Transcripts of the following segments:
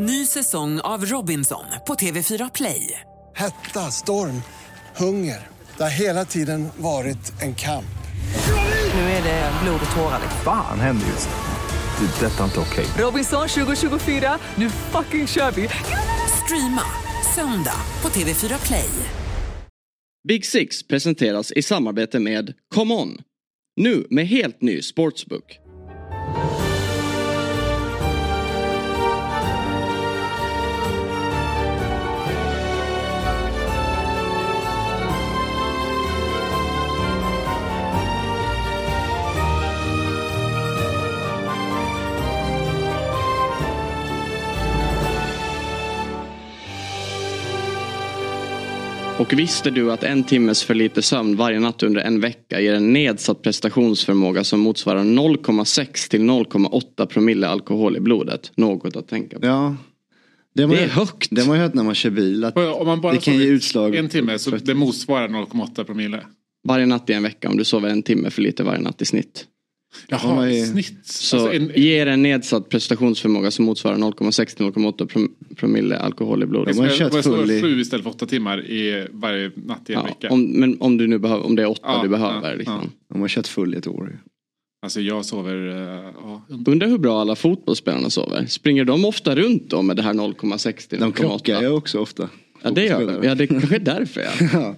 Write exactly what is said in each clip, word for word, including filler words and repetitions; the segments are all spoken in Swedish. Ny säsong av Robinson på T V fyra Play. Hetta, storm, hunger. Det har hela tiden varit en kamp. Nu är det blod och tårar. Fan, händer just det. Detta är inte okej. Okay. Robinson tjugo tjugofyra, nu fucking kör vi. Streama söndag på T V fyra Play. Big Six presenteras i samarbete med Come On. Nu med helt ny sportsbook. Och visste du att en timmes för lite sömn varje natt under en vecka ger en nedsatt prestationsförmåga som motsvarar noll komma sex till noll komma åtta promille alkohol i blodet? Något att tänka på. Ja, det, det är ju, högt. Det har man ju hört när man kör bil. Att om man bara det kan ge utslag. En timme så det motsvarar noll komma åtta promille. Varje natt i en vecka om du sover en timme för lite varje natt i snitt. Jaha, i snitt. Så alltså en, ger en nedsatt prestationsförmåga som motsvarar noll komma sex till noll komma åtta promille alkohol i blodet. Det var sju istället för åtta timmar i varje natt i en ja, vecka. Om, men om, du nu behöver, om det är åtta ja, du behöver. Ja, liksom. Ja. De har kört full i ett år. Alltså jag sover... Uh, ja. Undrar hur bra alla fotbollsspelarna sover. Springer de ofta runt då med det här noll komma sex till noll komma åtta? De klockar jag också ofta. Ja, det gör jag. Ja, det kanske är därför. Ja. Ja.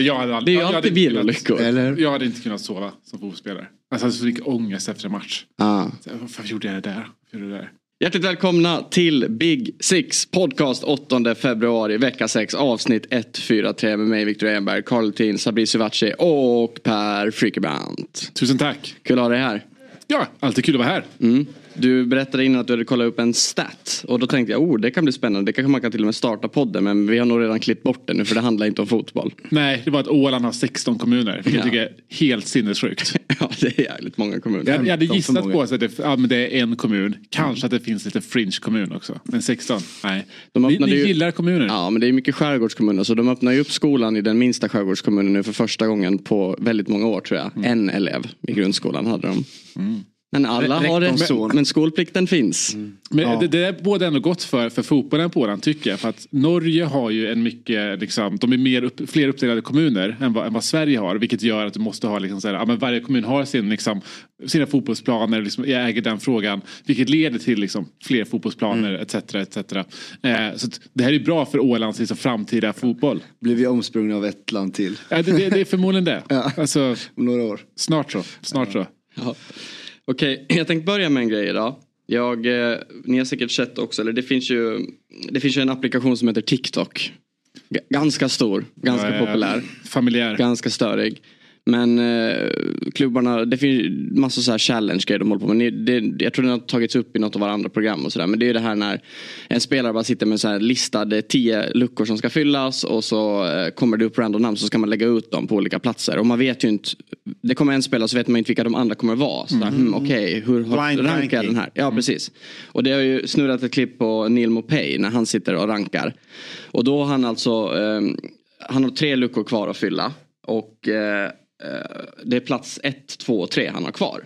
Jag hade aldrig, det är ju alltid jag hade bilolyckor. Kunnat, eller? Jag hade inte kunnat sova som fotbollsspelare. Alltså så fick ångest efter en match. Ah. Så, varför gjorde jag det där? Gjorde det där? Hjärtligt välkomna till Big Six podcast åttonde februari, vecka sex, avsnitt ett fyra tre med mig, Victor Enberg, Carl Thien, Sabri Suvace och Per Freakerbant. Tusen tack. Kul att ha dig här. Ja, alltid kul att vara här. Mm. Du berättade innan att du hade kollat upp en stat. Och då tänkte jag, oh det kan bli spännande. Det kanske man kan till och med starta podden. Men vi har nog redan klippt bort det nu för det handlar inte om fotboll. Nej, det var att Åland har sexton kommuner. Vilket ja. Jag tycker är helt sinnessjukt. Ja, det är jävligt många kommuner. Jag, jag hade gissat på att det, ja, men det är en kommun. Kanske mm. att det finns lite fringe kommun också. Men sexton, nej. De ni, ni gillar ju, kommuner. Ja, men det är mycket skärgårdskommuner. Så de öppnar ju upp skolan i den minsta skärgårdskommunen nu för första gången på väldigt många år tror jag. Mm. En elev i grundskolan hade de. Mm. Men alla har det så, men skolplikten finns. Mm. Men ja. det, det är både ändå gott för, för fotbollen på den tycker jag. För att Norge har ju en mycket, liksom, de är mer upp, fler uppdelade kommuner än vad, än vad Sverige har. Vilket gör att du måste ha, liksom, så här, ja, men varje kommun har sin, liksom, sina fotbollsplaner, liksom, jag äger den frågan. Vilket leder till, liksom, fler fotbollsplaner, mm. et cetera et cetera. Eh, så att det här är bra för Ålands, liksom, framtida fotboll. Blir vi omsprungna av ett land till? Ja, det, det, det är förmodligen det. Ja. Alltså, om några år. Snart så, snart så. Ja. Okej, jag tänkte börja med en grej idag. Jag, eh, ni har säkert sett också, eller det finns ju, det finns ju en applikation som heter TikTok. G- ganska stor, ganska ja, populär. Familjär. Ganska störig. Men eh, klubbarna, det finns massor så här challenge-grejer de håller på med. Det, jag tror den har tagits upp i något av våra andra program och sådär. Men det är ju det här när en spelare bara sitter med så här listade tio luckor som ska fyllas. Och så eh, kommer det upp random namn så ska man lägga ut dem på olika platser. Och man vet ju inte, det kommer en spelare så vet man inte vilka de andra kommer vara. Så mm. mm, okej, okay, hur blind rankar ranking. Den här? Ja, mm. precis. Och det har ju snurrat ett klipp på Neal Maupay när han sitter och rankar. Och då har han alltså, eh, han har tre luckor kvar att fylla. Och... Eh, det är plats ett, två och tre han har kvar.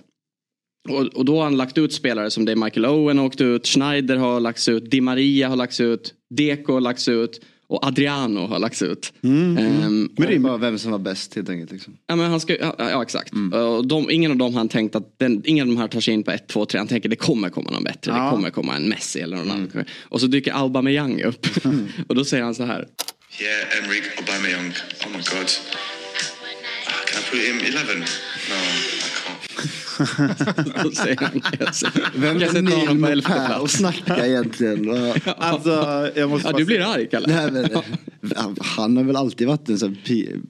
Och, och då har han lagt ut spelare som det är Michael Owen har åkt ut. Schneider har lagts ut. Di Maria har lagts ut. Deco har lagts ut. Och Adriano har lagts ut. Mm, um, men det är bara vem som var bäst helt enkelt. Liksom. Ja, men han ska, ja, ja exakt. Mm. Och de, ingen av dem han tänkt att den, ingen av de här tar sig in på ett, två, tre. Han tänker det kommer komma någon bättre. Ja. Det kommer komma en Messi eller någon mm. annan. Och så dyker Aubameyang upp. Mm. Och då säger han så här. Yeah, Enric Aubameyang. Oh my god. Kan jag put him eleven? No, I can't. Vem är Neal Maupay och snacka egentligen? Alltså, jag måste ja, du blir arg, Kalle. Nej, men, han har väl alltid varit en sån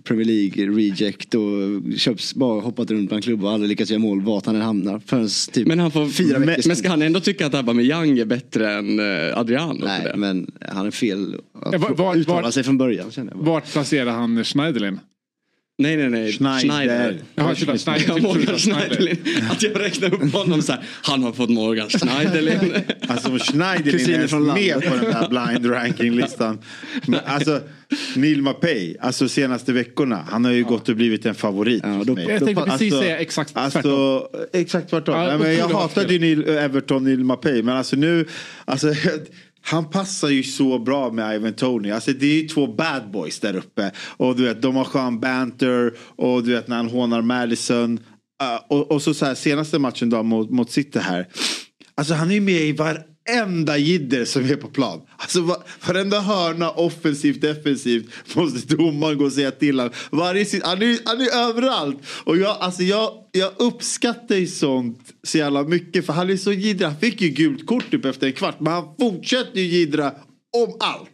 Premier League-reject och köps, bara hoppat runt bland klubbar och aldrig lyckats göra mål vart han än hamnar. Förrän typ men, han får, fyra men, men ska han ändå tycka att Aubameyang är bättre än Adriano? Nej, det? Men han är fel att ja, var, var, uttala sig från början. Känner jag vart placerar han Schneiderlin? Nej, nej, nej. Schneider. Schneider. Jag har Schneider. Schneider. Jag Morgan Schneiderlin. Att jag räknar upp honom så här. Han har fått Morgan Schneiderlin. Alltså Schneiderlin är från med på den där blind ranking-listan. Alltså Neal Maupay. Alltså senaste veckorna. Han har ju ja. gått och blivit en favorit. Ja, då, jag tänkte precis alltså, säga exakt tvärtom. Alltså, exakt tvärtom. Ja, jag hatade ju Everton Neal Maupay. Men alltså nu... Alltså, han passar ju så bra med Ivan Toney. Alltså det är ju två bad boys där uppe. Och du vet, de har skön banter. Och du vet, när han hånar Madison. Uh, och, och så, så här, senaste matchen då mot, mot City här. Alltså han är ju med i varenda jidder som är på plan. Alltså var, varenda hörna, offensivt, defensivt. Måste domaren gå och säga till han. Varje, han, är, han är överallt. Och jag, alltså jag, jag uppskattar ju sånt så jävla mycket. För han är så jiddra. Han fick ju gult kort typ efter en kvart. Men han fortsätter ju jiddra om allt.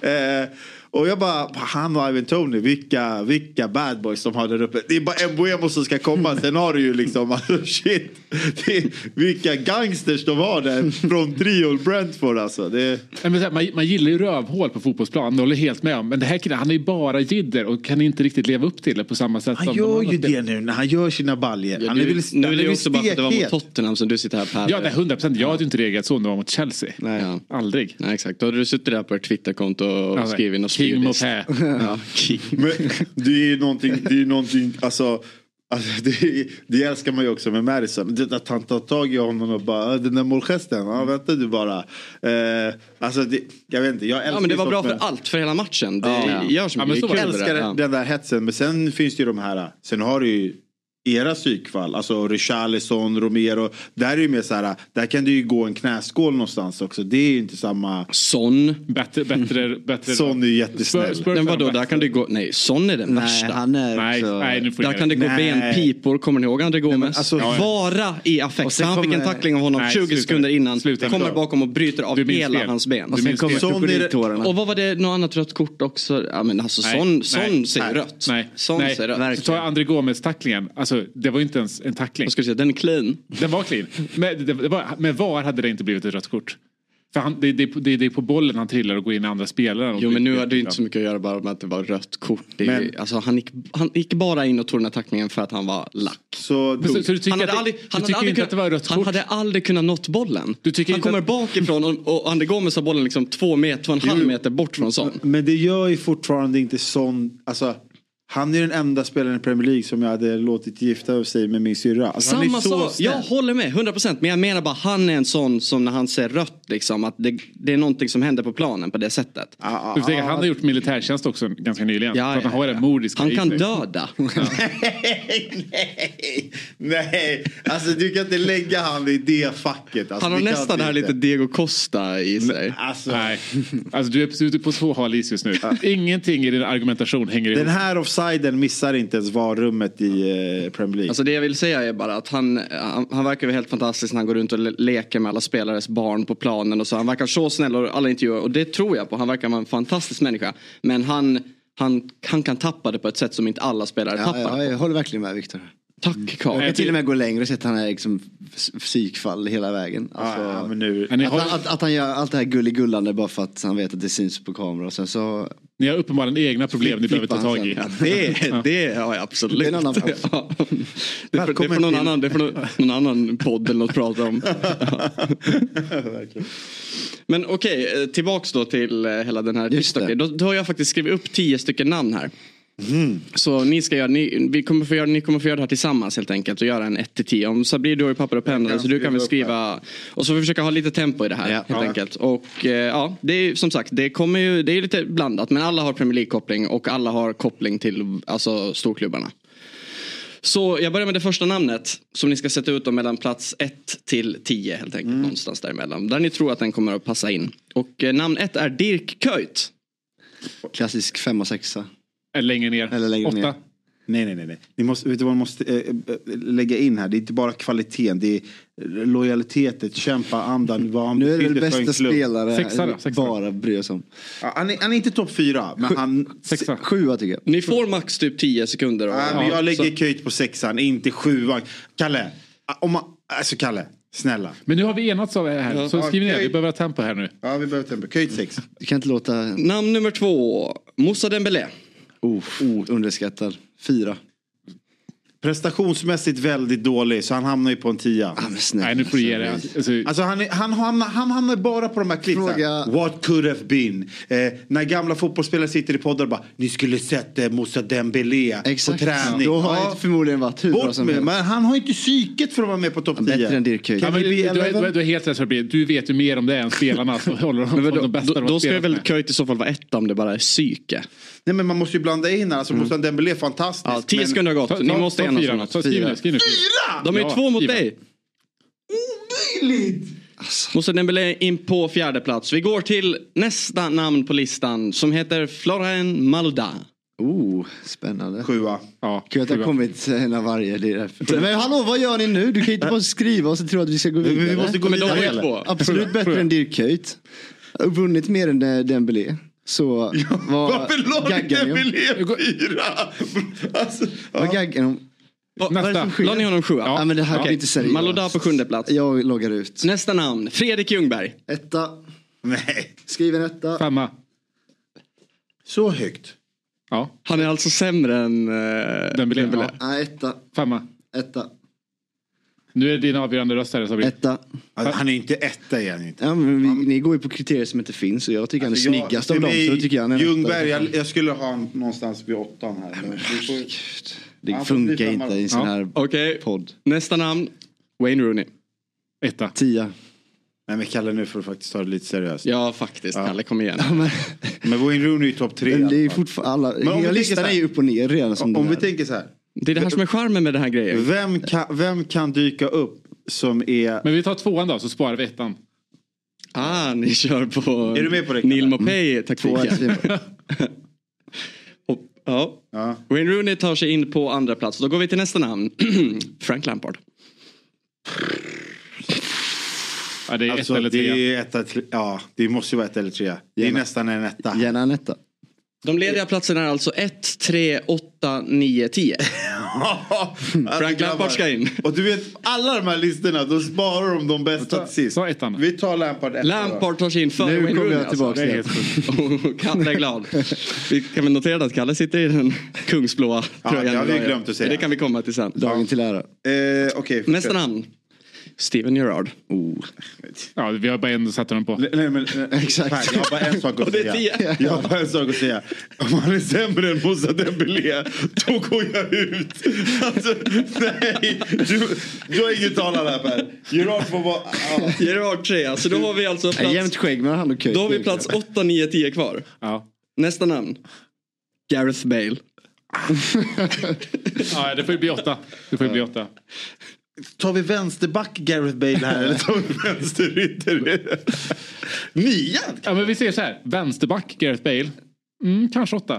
Eh... Och jag bara, han och Ivan Toney, vilka, vilka bad boys som har där uppe. Det är bara Mbuemo som ska komma. Sen har du ju liksom, alltså, shit. Det är, vilka gangsters de har där. Från Triol Brentford alltså. Det... Man, man gillar ju rövhål på fotbollsplan. Det håller helt med om. Men det här killen, han är ju bara jidder. Och kan inte riktigt leva upp till det på samma sätt. Han som gör de ju det nu när han gör sina baljer. Ja, nu, nu, nu är det ju också bara för att det var mot Tottenham som du sitter här på. Ja, nej, hundra procent. Jag hade ju inte reagerat så när det var mot Chelsea. Nej, ja. Aldrig. Nej, exakt. Då hade du suttit där på ett Twitterkonto och ja, skrivit något. King Maupay. Ja, King. Men det är ju någonting, det är ju någonting alltså, alltså det, det älskar man ju också med Madison. Det, att han tar tag i honom och bara, den där målgesten, ja, vänta du bara. Eh, alltså det, jag vet inte, jag älskar. Ja, men det var bra för allt, för hela matchen. Det ja. Gör som ja, mycket. Jag älskar det, den där hetsen, men sen finns det ju de här, sen har du ju era psykfall, alltså Richarlison, Romero, där är ju mer så här, där kan det ju gå en knäskål någonstans också. Det är ju inte samma. Son bättre bättre bättre. Son är ju jättesnäll. Spurs, Spurs, vadå, där kan det gå, nej, Son är den nej, värsta. Han är nej, så... nej, nu får där kan det, det gå benpipor, kommer ni ihåg André Gomes? Nej, alltså, ja, ja. Vara i affekt. Han fick en tackling av honom nej, tjugo sluta, sekunder innan. Sluta, kommer bakom och bryter av hela fel. Hans ben. Och sen kommer Son i tårarna. Och vad var det, något annat rött kort också? Ja, men alltså Son Son ser rött. Nej, Son ser rött. Så tar André Gomes tacklingen. Alltså det var ju inte ens en tackling. Jag skulle säga den är clean. Den var clean. Men, det, det var, men var hade det inte blivit ett rött kort? För han, det, det, det, det är på bollen han trillar och går in i andra spelaren. Jo, men nu hade det ju inte så mycket att göra bara med att det var rött kort. Det är men, ju, alltså, han, gick, han gick bara in och tog den här tackningen för att han var lack. Så, så, så du tycker han hade aldrig, han hade aldrig, kunnat, hade han hade aldrig kunnat nått bollen. Du tycker han kommer att... bakifrån och, och André Gomes har bollen liksom två, meter, två och en halv meter bort från Son. Men det gör ju fortfarande inte Son... Alltså, han är den enda spelaren i Premier League som jag hade låtit gifta av sig med min syrra. Alltså, samma han är så sak, jag håller med, hundra procent. Men jag menar bara, han är en sån som när han ser rött, liksom, att det, det är någonting som händer på planen på det sättet. Ah, ah, du tänker, han har gjort militärtjänst också ganska nyligen. Ja, för att han har ja, ja. mordiska han kan döda. Ja. nej, nej, nej. Alltså du kan inte lägga han i det facket. Alltså, han har nästan här lite Diego Costa i sig. Men, alltså. Nej, alltså du är ute på två halis just nu. Ingenting i din argumentation hänger ihop. Den här offs- Siden missar inte ens varummet i eh, Premier League. Alltså det jag vill säga är bara att han, han, han verkar ju helt fantastisk när han går runt och le- leker med alla spelares barn på planen och så. Han verkar så snäll och alla intervjuer, och det tror jag på. Han verkar vara en fantastisk människa. Men han, han, han kan tappa det på ett sätt som inte alla spelare ja, tappar. Ja, jag håller verkligen med Victor. Tack Carl. Jag kan till och med gå längre och se att han är liksom psykfall hela vägen. Alltså, ja, men nu... att, har... att, att han gör allt det här gulligullande bara för att han vet att det syns på kameran. Och sen så... Ni har uppenbarligen egna problem ni behöver ta tag i. Ja, det, ja. det har jag absolut. Det är en annan podd. Ja. Det är för någon annan, det är för någon, någon annan podd eller något att prata om. Ja. Men okej, okay, tillbaks då till hela den här diskussionen. Då, då har jag faktiskt skrivit upp tio stycken namn här. Mm. Så ni ska göra, ni, vi kommer få göra, ni kommer få göra det här tillsammans helt enkelt. Och göra en ett till tio. Om Sabri, du har ju papper och penna, så du kan väl skriva. Och så får vi försöka ha lite tempo i det här, ja, helt ja. enkelt. Och eh, ja, det är som sagt, det kommer ju, det är lite blandat. Men alla har Premier League-koppling och alla har koppling till, alltså, storklubbarna. Så jag börjar med det första namnet som ni ska sätta ut om mellan plats ett till tio helt enkelt, mm. någonstans däremellan, där ni tror att den kommer att passa in. Och eh, namn ett är Dirk Kuyt. Klassisk fem och sexa. Eller längre ner. Eller längre åtta. Ner. Nej, nej, nej. nej. Ni måste, vet du vad man måste äh, lägga in här? Det är inte bara kvaliteten. Det är lojaliteten, kämpa, andan. Vad han nu är det bästa spelare. Sexare, sexare. Bara bryr sig om. Ja, han, är, han är inte topp fyra. Men han... Sexa. Sjua tycker jag. Ni får max typ tio sekunder. Ja, men jag ja, lägger Kuyt på sexan, inte sjuan. Kalle. Om man, alltså Kalle. Snälla. Men nu har vi enats av det här. Ja. Så skriv ner. Ja, vi behöver ha tempo här nu. Ja, vi behöver tempo. Kuyt sex. Du kan inte låta... Namn nummer två. Moussa Dembélé. Oh, oh, underskattad. Fyra. prestationsmässigt väldigt dålig, så han hamnar ju på en tia. Ah, nej, nu får du ge det. Alltså, alltså han, är, han, hamnar, han hamnar bara på de här klippen. Fråga... What could have been? Eh, när gamla fotbollsspelare sitter i poddar och bara, ni skulle sett eh, Moussa Dembélé exakt på träning. Då har ja, förmodligen varit hur bra som med, men han har inte psyket för att vara med på topp tio. Bättre än Dirk Kuyt. Ja, du, du, du, du är helt rätt, du vet ju mer om det än spelarna som håller dem på de bästa. Då, då ska väl Kuyt i så fall vara ett om det bara är psyke. Nej, men man måste ju blanda in alltså, Moussa mm. Dembélé är fantastisk. Ja, tio sekunder har gått. Ni måste ändå fyra. Fyra. Fyra. Fyra! De är ja, två mot fyra. Dig. Omöjligt! Alltså. Moussa Dembélé in på fjärde plats. Vi går till nästa namn på listan som heter Florian Malouda. Oh, spännande. Sjua. Ja, kul att det har kommit en av varje. Det är men hallå, vad gör ni nu? Du kan inte bara skriva och så tro att vi ska gå vidare. Vi måste gå vidare. Absolut bättre än Dirk Kuyt. Vunnit mer än Dembélé. Så ja, varför gaggar ni honom? Alltså, ja. Vad gaggar ni? Nästa. La ni honom sjua? Ja. Ja, men det här ja. blir inte seriöst. Malouda på sjunde plats. Jag loggar ut. Nästa namn. Fredrik Ljungberg. Etta. Nej. Skriv en etta. Femma. Så högt. Ja. Han är alltså sämre än... Uh, Dembélé. Ja. Ja, etta. Femma. Etta. Nu är din avgörande röstare, Sabri. Etta. Han är inte etta igen. Inte. Ja, men vi, ni går ju på kriterier som inte finns. Och jag tycker alltså han är jag, snyggast av dem. Så tycker jag han är Ljungberg, jag, jag skulle ha någonstans vid åttan här. Men, får, gud, det ja, funkar inte i en sån här ja. okay. podd. Nästa namn. Wayne Rooney. Etta. Tia. Nej, men Kalle, nu får du faktiskt ta det lite seriöst. Ja, faktiskt. Ja. Kalle, kom igen. Ja, men, men Wayne Rooney är topp tre. Men det är fortfarande... Alla, men om listan är ju upp och ner redan. Som om vi tänker så här. Det är det här som är charmen med den här grejen. Vem kan, vem kan dyka upp som är... Men vi tar tvåan då, så sparar vi ettan. Ah, ni kör på... Är du med på det? Neal Maupay taktiken. Och, ja. ja. Wayne Rooney tar sig in på andra plats. Då går vi till nästa namn. Frank Lampard. Ja, det är alltså, ett eller tre. Det är ett eller tre. Ja, det måste ju vara ett eller tre. Gärna. Det är nästan en etta. Gärna en etta. De lediga platserna är alltså ett, tre, åtta, nio, tio. Frank Lampard ska in. Och du vet, alla de här listorna, då sparar de de bästa ta, till sist. Ta ettan. Vi tar Lampard ett. Lampard tar sig in före Wayne Rooney. Nu kommer jag tillbaka. Kalle är glad. Vi kan väl notera att Kalle sitter i den kungsblåa tröjan. Ja, det har vi glömt att säga. Det kan vi komma till sen. Dagen till ära. Eh, okay, Nästa namn. Steven Gerrard. Oh. Ja, vi har bara en satt honom på. Nej, men, exakt. Jag har bara en sak att säga. Jag har bara en sak att säga. Om han är sämre än Moussa Dembélé, då går jag ut. Alltså, nej. Du, du har inget talat där, Per. Gerrard får vara... Ja. Gerrard tre, alltså då har vi alltså plats... Jämt skägg, men han är okej. Då har vi plats åtta, nio, tio kvar. Ja. Nästa namn. Gareth Bale. Ja, det får ju bli åtta. Det får ju bli åtta. Tar vi vänsterback Gareth Bale här eller tar vi vänsterrytter? Nia? Ja, men vi ser så här. Vänsterback Gareth Bale. Mm, kanske åtta.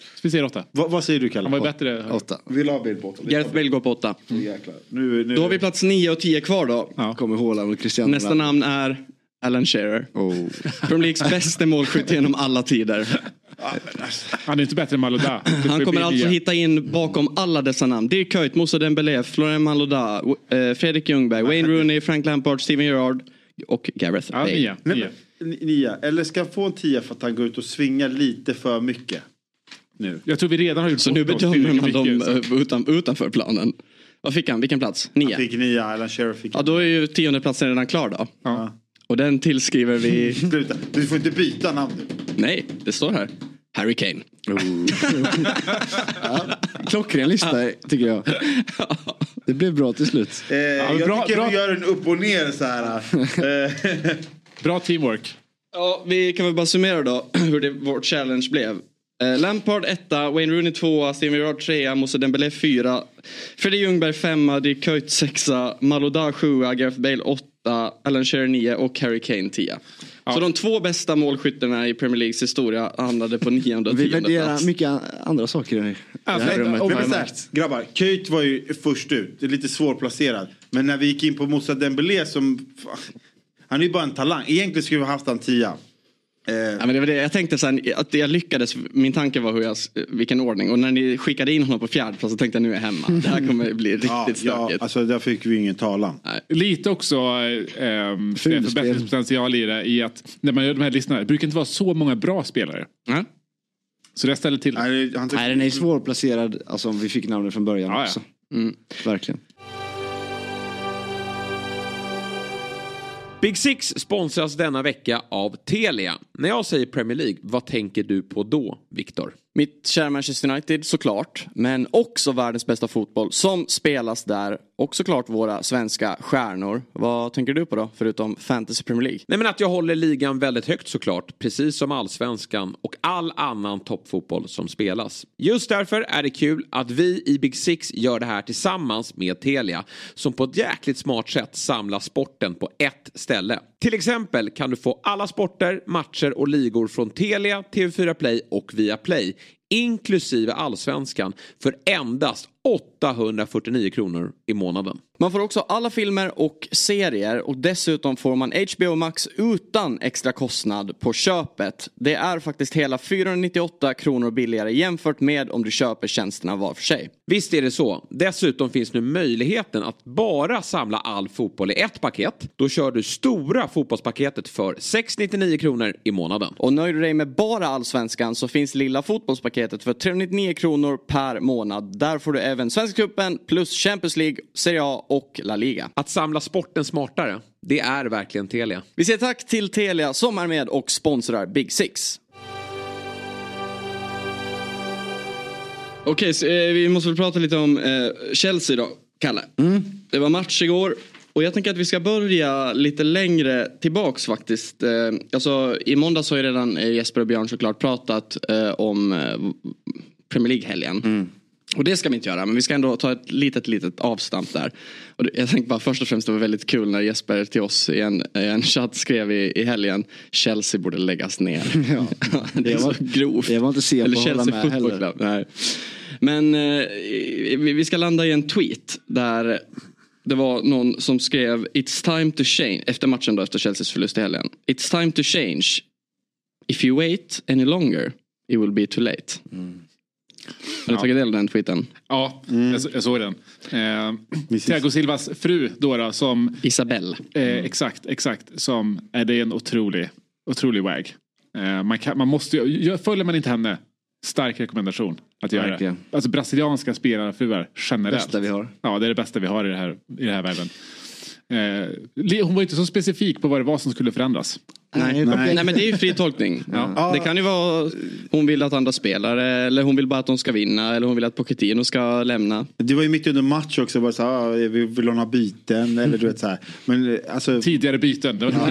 Så vi ser åtta. Va, vad säger du, Kalle? Han var ju bättre. Åtta. Vi la Bale på åtta. Gareth Bale går på åtta. Mm. Nu, nu. Då har vi plats nio och tio kvar då. Ja. Kommer Haaland och Christian. Nästa namn är Alan Shearer. Oh. Premier Leagues bästa målskytt genom alla tider. Han är inte bättre än Malouda. Han kommer alltså hitta in bakom alla dessa namn. Dirk Kuyt, Moussa Dembélé, Florian Malouda, Fredrik Ljungberg, Wayne Rooney, Frank Lampard, Steven Gerrard och Gareth Bale. Ja, nia, nia. Nia. Eller ska han få en tia för att han går ut och svingar lite för mycket nu? Jag tror vi redan har gjort. Så nu bedömer man dem utan, utanför planen. Vad fick han? Vilken plats? Nia. Han fick nia, Alan Shearer fick. Ja, då är ju tionde platsen redan klar då. Ja. Och den tillskriver vi... Sluta, du får inte byta namn nu. Nej, det står här. Harry Kane. Oh. Ja, klockren lista, tycker jag. Det blev bra till slut. Eh, ja, jag bra, tycker bra. Vi gör en upp och ner så här. Bra teamwork. Ja, vi kan väl bara summera då hur det, vårt challenge blev. Eh, Lampard etta, Wayne Rooney tvåa, Steven Gerrard trea, Moussa Dembélé fyra, Fredrik Ljungberg femma, Dirk Kuyt sexa, Malouda sjua, Gareth Bale åtta. Alan Shearer nio och Harry Kane tio. Ja. Så de två bästa målskytterna i Premier Leagues historia handlade på nionde och tionde plats. Vi värderar mycket andra saker i det här rummet. Grabbar, Kuyt var ju först ut. Det är lite svårplacerad. Men när vi gick in på Moussa Dembélé som... Han är ju bara en talang. Egentligen skulle vi ha haft en tia. Eh. Ja, men det var det. Jag tänkte så här, att jag lyckades. Min tanke var hur jag, vilken ordning. Och när ni skickade in honom på fjärde plats så tänkte jag nu är jag hemma. Det här kommer bli riktigt ja, stökigt. Ja, alltså där fick vi ingen talan. Nej. Lite också eh, förbättringspotential i det. I att när man gör de här listorna, det brukar inte vara så många bra spelare. Mm. Så det ställer till. Nej, han tyck- Nej, den är svårplacerad. Alltså vi fick namnet från början ah, också. Ja. Mm, verkligen. Big Six sponsras denna vecka av Telia. När jag säger Premier League, vad tänker du på då, Viktor? Mitt kära Manchester United såklart, men också världens bästa fotboll som spelas där. Och såklart våra svenska stjärnor. Vad tänker du på då, förutom Fantasy Premier League? Nej, men att jag håller ligan väldigt högt såklart. Precis som allsvenskan och all annan toppfotboll som spelas. Just därför är det kul att vi i Big Six gör det här tillsammans med Telia. Som på ett jäkligt smart sätt samlar sporten på ett ställe. Till exempel kan du få alla sporter, matcher och ligor från Telia, T V fyra Play och via Play, inklusive allsvenskan, för endast åttahundrafyrtionio kronor i månaden. Man får också alla filmer och serier, och dessutom får man H B O Max utan extra kostnad på köpet. Det är faktiskt hela fyrahundranittioåtta kronor billigare jämfört med om du köper tjänsterna var för sig. Visst är det så. Dessutom finns nu möjligheten att bara samla all fotboll i ett paket. Då kör du stora fotbollspaketet för sexhundranittionio kronor i månaden. Och nöjer du dig med bara allsvenskan så finns lilla fotbollspaketet för trehundranittionio kronor per månad. Där får du även Svenska cupen plus Champions League, Serie A och La Liga. Att samla sporten smartare, det är verkligen Telia. Vi säger tack till Telia som är med och sponsrar Big Six. Okej, okay, så, eh, vi måste väl prata lite om eh, Chelsea då, Kalle. Mm. Det var match igår. Och jag tänker att vi ska börja lite längre tillbaks faktiskt. Eh, alltså, i måndags har ju redan Jesper och Björn såklart pratat eh, om eh, Premier League-helgen. Mm. Och det ska vi inte göra, men vi ska ändå ta ett litet, litet avstamp där. Och jag tänkte bara först och främst det var väldigt kul när Jesper till oss i en, i en chatt skrev i, i helgen Chelsea borde läggas ner. Ja. Det är så grovt. Jag var inte se på Eller Chelsea Football Club. Nej. Men eh, vi, vi ska landa i en tweet där det var någon som skrev It's time to change, efter matchen då, efter Chelseas förlust i helgen. It's time to change. If you wait any longer, it will be too late. Mm. Har du tagit del av den tweeten? Ja, mm. jag, jag såg den. Eh, Thiago Silvas fru Dora som... Isabelle. Eh, exakt, exakt. Som, eh, det är en otrolig, otrolig väg. Eh, man, kan, man måste ju... Följer man inte henne, stark rekommendation att göra. Verkligen. Alltså brasilianska spelare, fruar, generellt. Det bästa vi har. Ja, det är det bästa vi har i det här, i det här världen. Eh, hon var inte så specifik på vad det var som skulle förändras. Nej, nej. nej men det är ju fri tolkning. Ja. Det kan ju vara hon vill att andra spelare, eller hon vill bara att de ska vinna, eller hon vill att Pochettino ska lämna. Det var ju mitt under match också bara så här, vi vill ha byten eller du vet så här. Men alltså tidigare byten. Ja,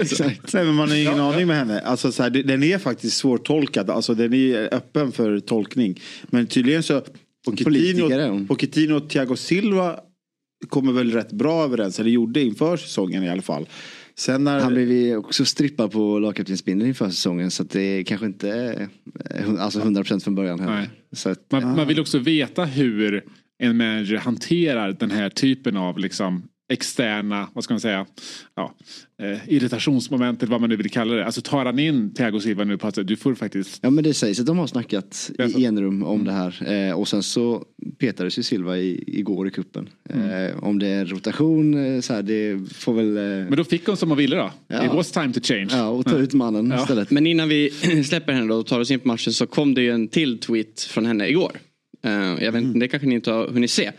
exakt. Nej, men man har ingen ja, aning ja. med henne. Alltså så här, den är faktiskt svårtolkad. Alltså den är öppen för tolkning. Men tydligen så Pochettino, Pochettino och Thiago Silva kommer väl rätt bra överens, eller gjorde inför säsongen i alla fall. Sen när... Han blev ju också strippad på lagkaptensbindeln inför säsongen, så att det kanske inte är alltså hundra procent från början heller. Så att, man, ja. man vill också veta hur en manager hanterar den här typen av liksom externa, vad ska man säga, ja, eh, irritationsmoment eller vad man nu vill kalla det. Alltså tar han in Thiago Silva nu på att du får faktiskt... Ja, men det sägs att de har snackat i enrum om mm. det här. Eh, och sen så petades ju Silva i, igår i kuppen. Eh, mm. Om det är rotation, eh, så här, det får väl... Eh... Men då fick hon som hon ville då. Ja. It was time to change. Ja, och ta ja. ut mannen ja. istället. Men innan vi släpper henne då och tar oss in på matchen så kom det ju en till tweet från henne igår. Eh, jag vet inte, mm. det kanske ni inte har hunnit se.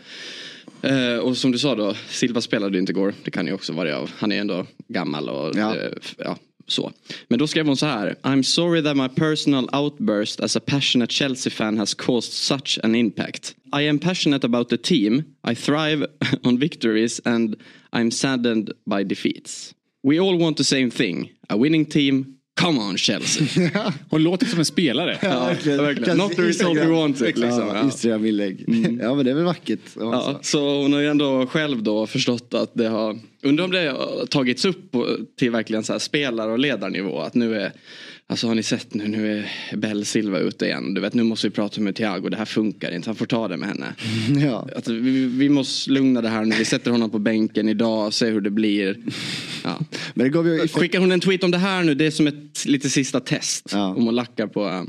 Uh, och som du sa då, Silva spelade ju inte igår. Det kan ju också vara av. Han är ju ändå gammal och ja. Uh, ja, så. Men då skrev hon så här: I'm sorry that my personal outburst as a passionate Chelsea fan has caused such an impact. I am passionate about the team. I thrive on victories and I'm saddened by defeats. We all want the same thing. A winning team. Come on Chelsea. Hon låter som en spelare. Ja, verkligen. Ja, verkligen. Not the result we wanted. Instagram-inlägg. Mm. Ja, men det är väl vackert. Ja, så hon har ju ändå själv då förstått att det har... Undrar om det har tagits upp till verkligen så här spelare- och ledarnivå. Att nu är... Alltså har ni sett nu, nu är Bell Silva ute igen. Du vet, nu måste vi prata med Thiago. Det här funkar inte, han får ta det med henne. Ja. Alltså, vi, vi måste lugna det här nu. Vi sätter honom på bänken idag och ser hur det blir. Ja. Men det gav ju... Skickar hon en tweet om det här nu, det är som ett lite sista test. Ja. Om hon lackar på...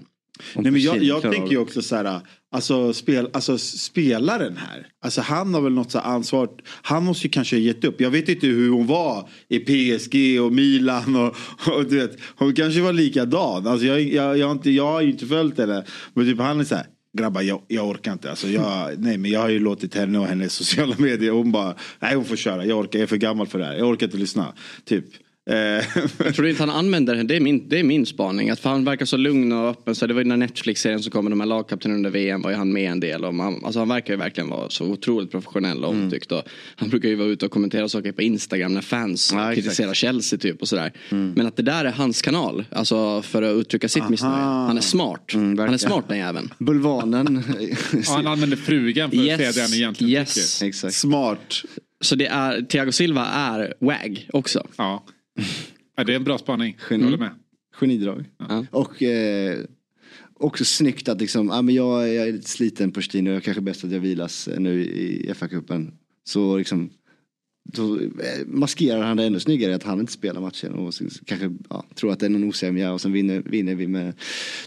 Nej, men jag jag tänker ju också så här, alltså, spel, alltså spelaren här. Alltså han har väl något så ansvar. Han måste ju kanske ha gett upp. Jag vet inte hur hon var i P S G och Milan och, och du vet, hon kanske var likadan. Alltså jag jag jag har inte jag har ju inte följt henne. Men typ han är så här, grabbar, jag, jag orkar inte. Alltså jag, nej, men jag har ju låtit henne och hennes sociala medier. Hon bara, nej, hon får köra. Jag orkar, jag är för gammal för det här. Jag orkar inte lyssna. Typ. Jag tror inte han använder henne. Det är min, det är min spaning. Att han verkar så lugn och öppen. Så det var ju när Netflix-serien så kommer de här lagkaptenen under V M. Var ju han med en del. Och man, alltså han verkar ju verkligen vara så otroligt professionell och omtyckt. Mm. Och han brukar ju vara ute och kommentera saker på Instagram när fans ja, kritiserar Chelsea typ och sådär. Mm. Men att det där är hans kanal. Alltså för att uttrycka sitt missnöje. Han är smart. Mm, han är smart den jäveln. Bulvanen. Ja, han använder frugan för yes, att se det han egentligen yes. Exakt. Smart. Så det är, Thiago Silva är wag också. Ja. Ja, det är en bra spaning. Geni, med. Genidrag. Ja. Och eh, också snyggt att liksom, ja, men jag, jag är lite sliten på Pochettino och jag kanske bäst att jag vilas nu i F A-cupen. Så liksom då maskerar han det ännu snyggare att han inte spelar matchen och kanske ja, tror att det är någon osämja och sen vinner, vinner vi med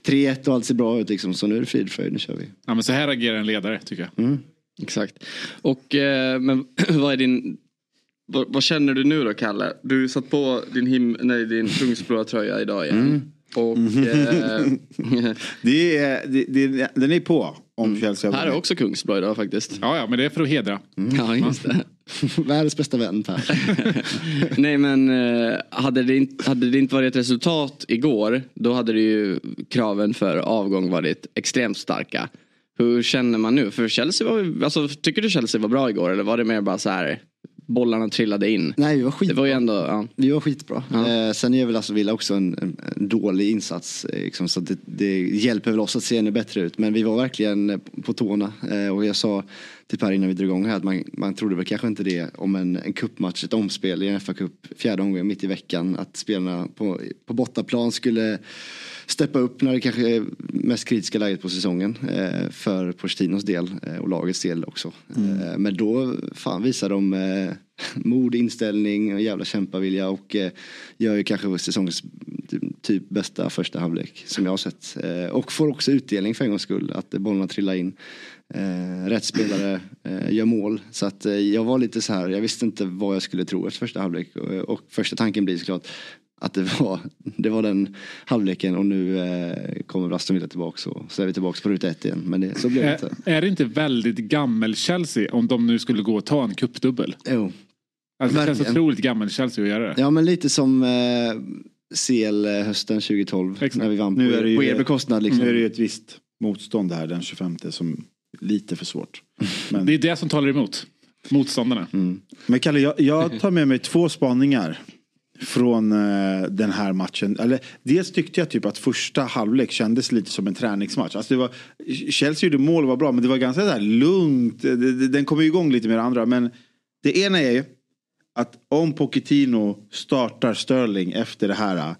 tre ett och allt ser bra ut liksom. Så nu är det fridfröjd, nu kör vi. Ja, men så här agerar en ledare tycker jag. Mm. Exakt. Och eh, men vad är din Vad, vad känner du nu då, Kalle? Du satt på din him nej din kungsblå tröja idag igen. Mm. Och eh... det är det, det, den är på om mm. Chelsea. Här är också kungsblå idag faktiskt. Ja ja, men det är för att hedra. Mm. Ja, just det. Världens bästa vän här. Nej, men hade det inte hade det inte varit ett resultat igår, då hade det ju kraven för avgång varit extremt starka. Hur känner man nu? För Chelsea var, alltså, tycker du Chelsea var bra igår eller var det mer bara så här bollarna trillade in? Nej, vi var skitbra. Det var ju ändå, ja. Vi var skitbra. Ja. Eh, sen gör väl alltså Villa också en, en, en dålig insats. Liksom, så det, det hjälper väl oss att se ännu bättre ut. Men vi var verkligen på tårna. Eh, och jag sa typ här innan vi drog igång här att man, man trodde väl kanske inte det om en, en kuppmatch, ett omspel i en F A-cup fjärde omgången mitt i veckan. Att spelarna på, på bottaplan skulle steppa upp när det kanske är mest kritiska läget på säsongen. Eh, för Pochettinos del eh, och lagets del också. Mm. Eh, men då fan visar de eh, mod, inställning och jävla kämpavilja och eh, gör ju kanske säsongens typ bästa första halvlek som jag har sett. Eh, och får också utdelning för en gångs skull att bollarna trillar in. Eh, rätt spelare eh, gör mål så att eh, jag var lite så här, jag visste inte vad jag skulle tro efter första halvlek och, och första tanken blir såklart att det var, det var den halvleken och nu eh, kommer Aston Villa tillbaka och så är vi tillbaka på ruta ett igen. Men det, så blev det inte. Är, är det inte väldigt gammel Chelsea om de nu skulle gå och ta en kuppdubbel? Jo. Alltså, det känns otroligt gammel Chelsea att göra det. Ja, men lite som eh, C L hösten tjugo tolv. Exakt. När vi vann på, ju, på er bekostnad. Liksom. Nu är det ju ett visst motstånd här den tjugofemte som lite för svårt. Men det är det som talar emot motståndarna. Mm. Men Kalle, jag, jag tar med mig två spaningar från eh, den här matchen. Eller, dels tyckte jag typ att första halvlek kändes lite som en träningsmatch. Alltså det var, Chelsea gjorde mål var bra, men det var ganska där lugnt. Den kom ju igång lite med det andra. Men det ena är ju att om Pochettino startar Sterling efter det här,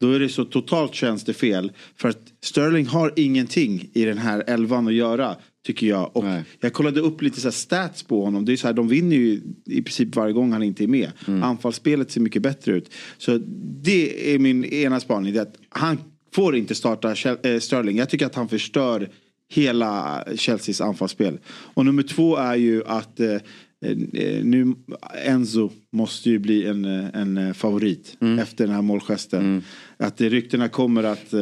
då är det så totalt tjänstefel. För att Sterling har ingenting i den här elvan att göra, tycker jag. Och nej, jag kollade upp lite så här stats på honom. Det är så här, de vinner ju i princip varje gång han inte är med. Mm. Anfallsspelet ser mycket bättre ut. Så det är min ena spaning. Det är att han får inte starta Sterling. Jag tycker att han förstör hela Chelseas anfallsspel. Och nummer två är ju att eh, nu Enzo måste ju bli en, en favorit mm. efter den här målgesten. Mm. Att ryktena kommer att... Eh,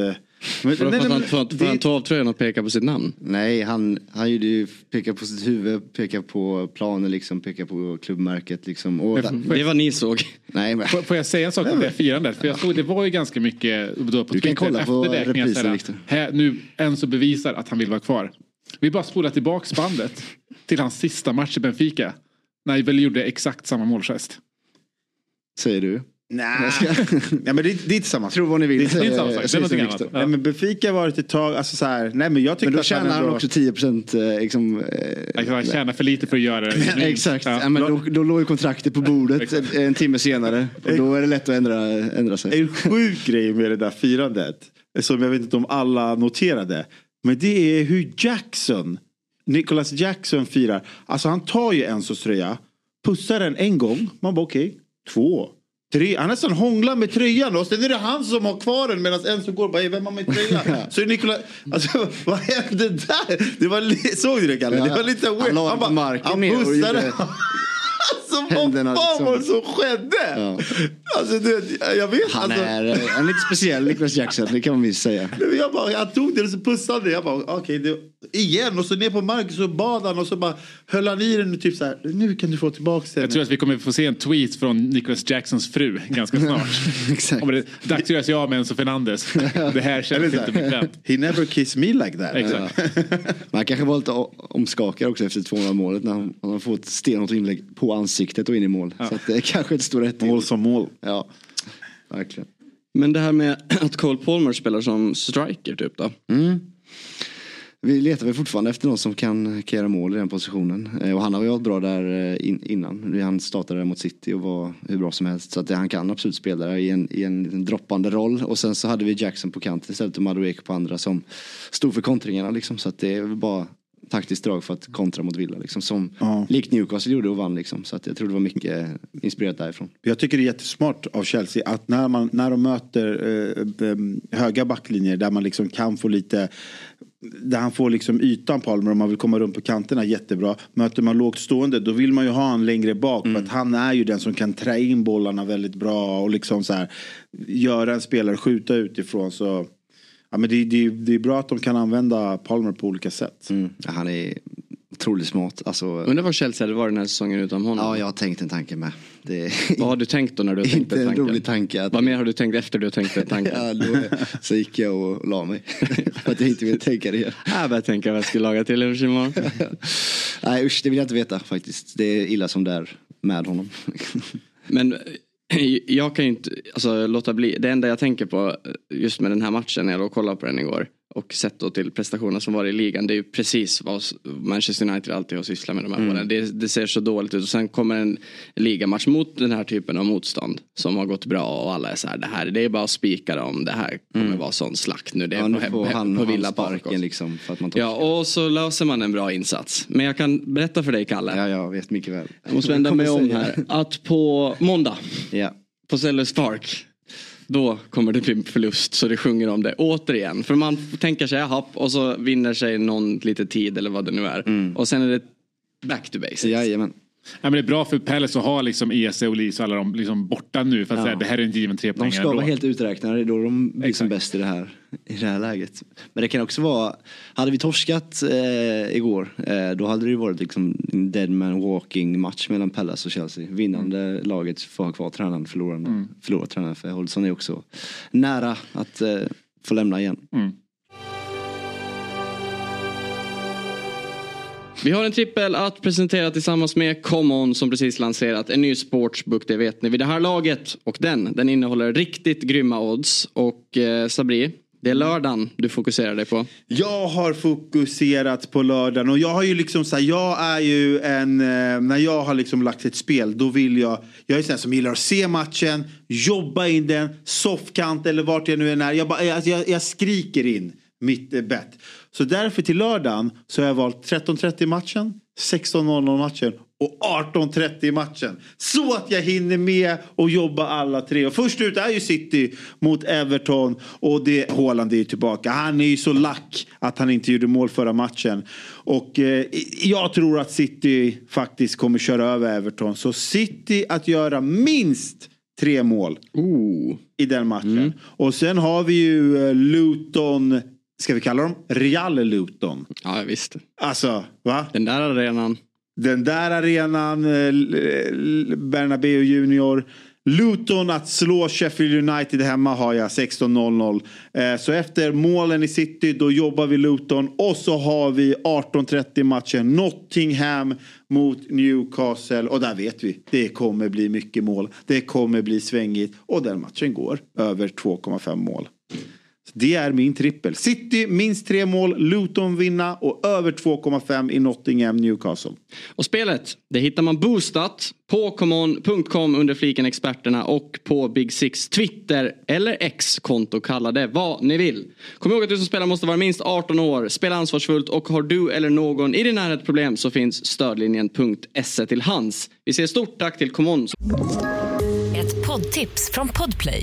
Men, för nej, nej, nej, han, det... han tar av tröjan och pekar på sitt namn. Nej, han, han gjorde ju peka på sitt huvud, peka på planen liksom, peka på klubbmärket liksom. Och det var ni såg. Nej, men... Får, får jag säga en sak om det firandet? För jag såg, det var ju ganska mycket då, på du kan kolla på reprisen. Nu Enzo bevisar att han vill vara kvar. Vi bara spolar tillbaka bandet till hans sista match i Benfica. När väl gjorde exakt samma målgest. Säger du? Nej, ja, men det, det är inte samma. Tror vad ni vill. Det är inte samma sak. Det är något annat. Ja. Nej, men Benfica har varit ett tag, alltså så här, nej men jag tycker att han tjänar han ändå... också tio procent liksom eh, han tjänar för lite för att göra det. Exakt. Ja. Ja, men då, då låg ju kontraktet på bordet en, en timme senare och då är det lätt att ändra ändra sig. En sjuk grej med det där firandet som jag vet inte om alla noterade, men det är hur Jackson, Nicolas Jackson firar. Alltså han tar ju Enzos tröja, pussar den en gång, man bara okej, okay, två Tre, han nästan hånglar med tröjan och sen är det han som har kvar den medan en som går och bara, vem har med tröjan? Så är Nicolas, alltså vad hände där? Det var li- såg du det, Kalle? Det var lite weird. Han, han bara, marken han bussade. Alltså vad fan var det som skedde? Ja. Alltså du, jag vet. Han alltså. är, han är lite speciell, Nicolas Jackson, det kan man visst säga. Men jag bara, jag tog det och så pussade jag bara, okej, okay, igen. Och så ner på marken så bad han och så bara höll han i den och typ så här, nu kan du få tillbaka den. Jag tror att vi kommer få se en tweet från Nicolas Jacksons fru ganska snart. Exakt. Om det dags görs jag med Enzo Fernández. Det här känns inte bekvämt. He never kissed me like that. Exakt. Ja. Man kanske var lite omskakad också efter tvåhundra-målet när han, han har fått stenhårt inlägg på ansiktet och in i mål. Ja. Så att det är kanske ett stort rätt. Mål som mål. Ja, verkligen. Men det här med att Cole Palmer spelar som striker typ då. Mm. Vi letar väl fortfarande efter någon som kan göra mål i den positionen. Och han har ju varit bra där in, innan. Han startade där mot City och var hur bra som helst. Så att det, han kan absolut spela där i en, i en liten droppande roll. Och sen så hade vi Jackson på kant istället och Madueke på andra som stod för kontringarna. Liksom. Så att det är väl bara taktiskt drag för att kontra mot Villa. Liksom. Som ja. likt Newcastle gjorde och vann. Liksom. Så att jag tror det var mycket inspirerat därifrån. Jag tycker det är jättesmart av Chelsea att när, man, när de möter eh, höga backlinjer där man liksom kan få lite... Där han får liksom ytan Palmer om man vill komma runt på kanterna, jättebra. Möter man lågt stående, då vill man ju ha en längre bak. Mm. För att han är ju den som kan trä in bollarna väldigt bra och liksom så här, göra en spelare skjuta utifrån. Så ja, men det, det, det är bra att de kan använda Palmer på olika sätt. Mm. Ja, han är otroligt smart. Alltså, undrar vad Chelsea hade varit den här säsongen utan honom. Ja, jag har tänkt en tanke med. Det är... Vad har du tänkt då när du har tänkt en tanke? En rolig tanke att... Vad mer har du tänkt efter du har tänkt en tanke? Ja, då, så gick jag och la mig. För att jag inte ville tänka det. Jag började tänka vad jag skulle laga till lunch imorgon. Nej usch, det vill jag inte veta faktiskt. Det är illa som det är med honom. Men jag kan ju inte alltså, låta bli. Det enda jag tänker på just med den här matchen när jag då kollade på den igår och sett då till prestationerna som var i ligan, det är ju precis vad Manchester United alltid har sysslat med de här mm. åren. Det, det ser så dåligt ut och sen kommer en ligamatch mot den här typen av motstånd som har gått bra och alla är så här, det här det är bara att spika om det här kommer mm. vara sån slakt nu, det är ja, på, hem, på, han, på Villa Parken liksom för att man tar ja, och så löser man en bra insats. Men jag kan berätta för dig, Kalle. Ja, jag vet mycket väl. Jag måste vända mig om här att på måndag yeah. på Sellers Park då kommer det bli förlust så det sjunger om det återigen. För man tänker sig hopp och så vinner sig någon lite tid eller vad det nu är. Mm. Och sen är det back to basics. Jajamän. Ja, men det är bra för Palace att ha liksom E S C och L I S och alla de liksom borta nu för att ja. säga, det här är inte given tre poäng. De ska vara helt uträknade, det är då de blir som bäst i det här i det här läget. Men det kan också vara, hade vi torskat eh, igår eh, då hade det ju varit liksom en dead man walking match mellan Palace och Chelsea. Vinnande mm. laget får ha kvar tränaren, förlorande mm. förlorar tränaren, för Hodgson är också nära att eh, få lämna igen. Mm. Vi har en trippel att presentera tillsammans med Common som precis lanserat en ny sportsbook, det vet ni vid det här laget. Och den, den innehåller riktigt grymma odds. Och eh, Sabri, det är lördagen du fokuserar dig på. Jag har fokuserat på lördagen och jag har ju liksom så här, jag är ju en, när jag har liksom lagt ett spel då vill jag, jag är sån som gillar att se matchen, jobba in den, soffkant eller vart jag nu än är. Jag, bara, jag, jag, jag skriker in mitt bett. Så därför till lördagen så har jag valt tretton trettio matchen, sexton noll noll matchen och arton trettio matchen. Så att jag hinner med och jobba alla tre. Och först ut är ju City mot Everton och det Haaland är ju tillbaka. Han är ju så lack att han inte gjorde mål förra matchen. Och eh, jag tror att City faktiskt kommer köra över Everton. Så City att göra minst tre mål oh. i den matchen. Mm. Och sen har vi ju eh, Luton... Ska vi kalla dem Real Luton? Ja, visst. Alltså, va? Den där arenan. Den där arenan, Bernabeu Junior. Luton att slå Sheffield United hemma har jag sexton noll noll. Så efter målen i City, då jobbar vi Luton. Och så har vi arton trettio matchen Nottingham mot Newcastle. Och där vet vi, det kommer bli mycket mål. Det kommer bli svängigt. Och den matchen går över två komma fem mål. Det är min trippel. City minst tre mål, Luton vinna och över två komma fem i Nottingham Newcastle. Och spelet, det hittar man boostat på common punkt com under fliken experterna och på Big Six Twitter eller X-konto, kalla det vad ni vill. Kom ihåg att du som spelar måste vara minst arton år, spela ansvarsfullt och har du eller någon i din närhet problem så finns stödlinjen punkt se till hands. Vi säger stort tack till Common. Ett poddtips från Podplay.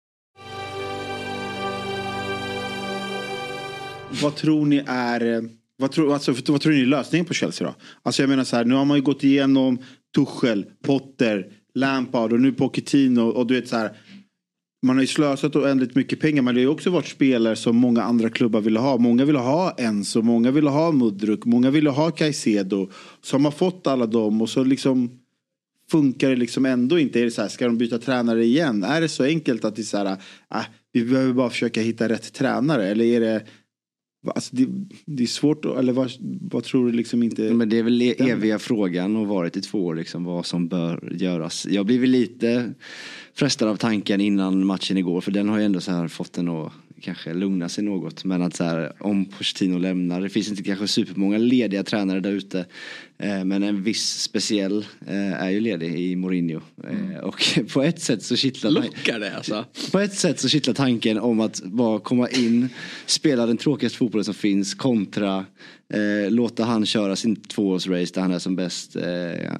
Vad tror ni är... Vad tror, alltså, vad tror ni är lösningen på Chelsea då? Alltså jag menar så här, nu har man ju gått igenom Tuchel, Potter, Lampard och nu Pochettino och du vet så här... Man har ju slösat och ändrat mycket pengar, men det har ju också varit spelare som många andra klubbar ville ha. Många ville ha Enzo, många ville ha Mudryk, många ville ha Caicedo. Så har man fått alla dem och så liksom funkar det liksom ändå inte. Är det så här, ska de byta tränare igen? Är det så enkelt att det är så här, äh, vi behöver bara försöka hitta rätt tränare? Eller är det... Alltså det, det är svårt, eller vad, vad tror du liksom inte... Men det är väl eviga frågan och varit i två år liksom, vad som bör göras. Jag blev lite frestad av tanken innan matchen igår, för den har ju ändå så här fått en att kanske lugna sig något. Men att så här, om Pochettino lämnar, det finns inte kanske supermånga lediga tränare där ute, eh, men en viss speciell eh, är ju ledig i Mourinho. Mm. Eh, och på ett sätt så kittlar Lockar det, alltså. På ett sätt så kittlar tanken om att bara komma in, spela den tråkigaste fotbollen som finns, kontra eh, låta han köra sin tvåårsrace där han är som bäst. Eh,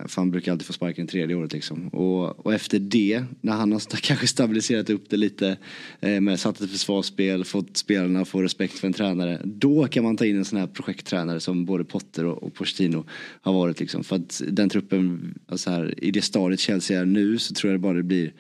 för han brukar alltid få sparken tredje året liksom. Och, och efter det, när han har st- kanske stabiliserat upp det lite, eh, med satt ett försvarsspel, fått spelarna få respekt för en tränare, då kan man ta in en sån här projekttränare som både Potter och, och Pochettino har varit liksom. För att den truppen så här, i det stadiet Chelsea är nu, så tror jag det bara det blir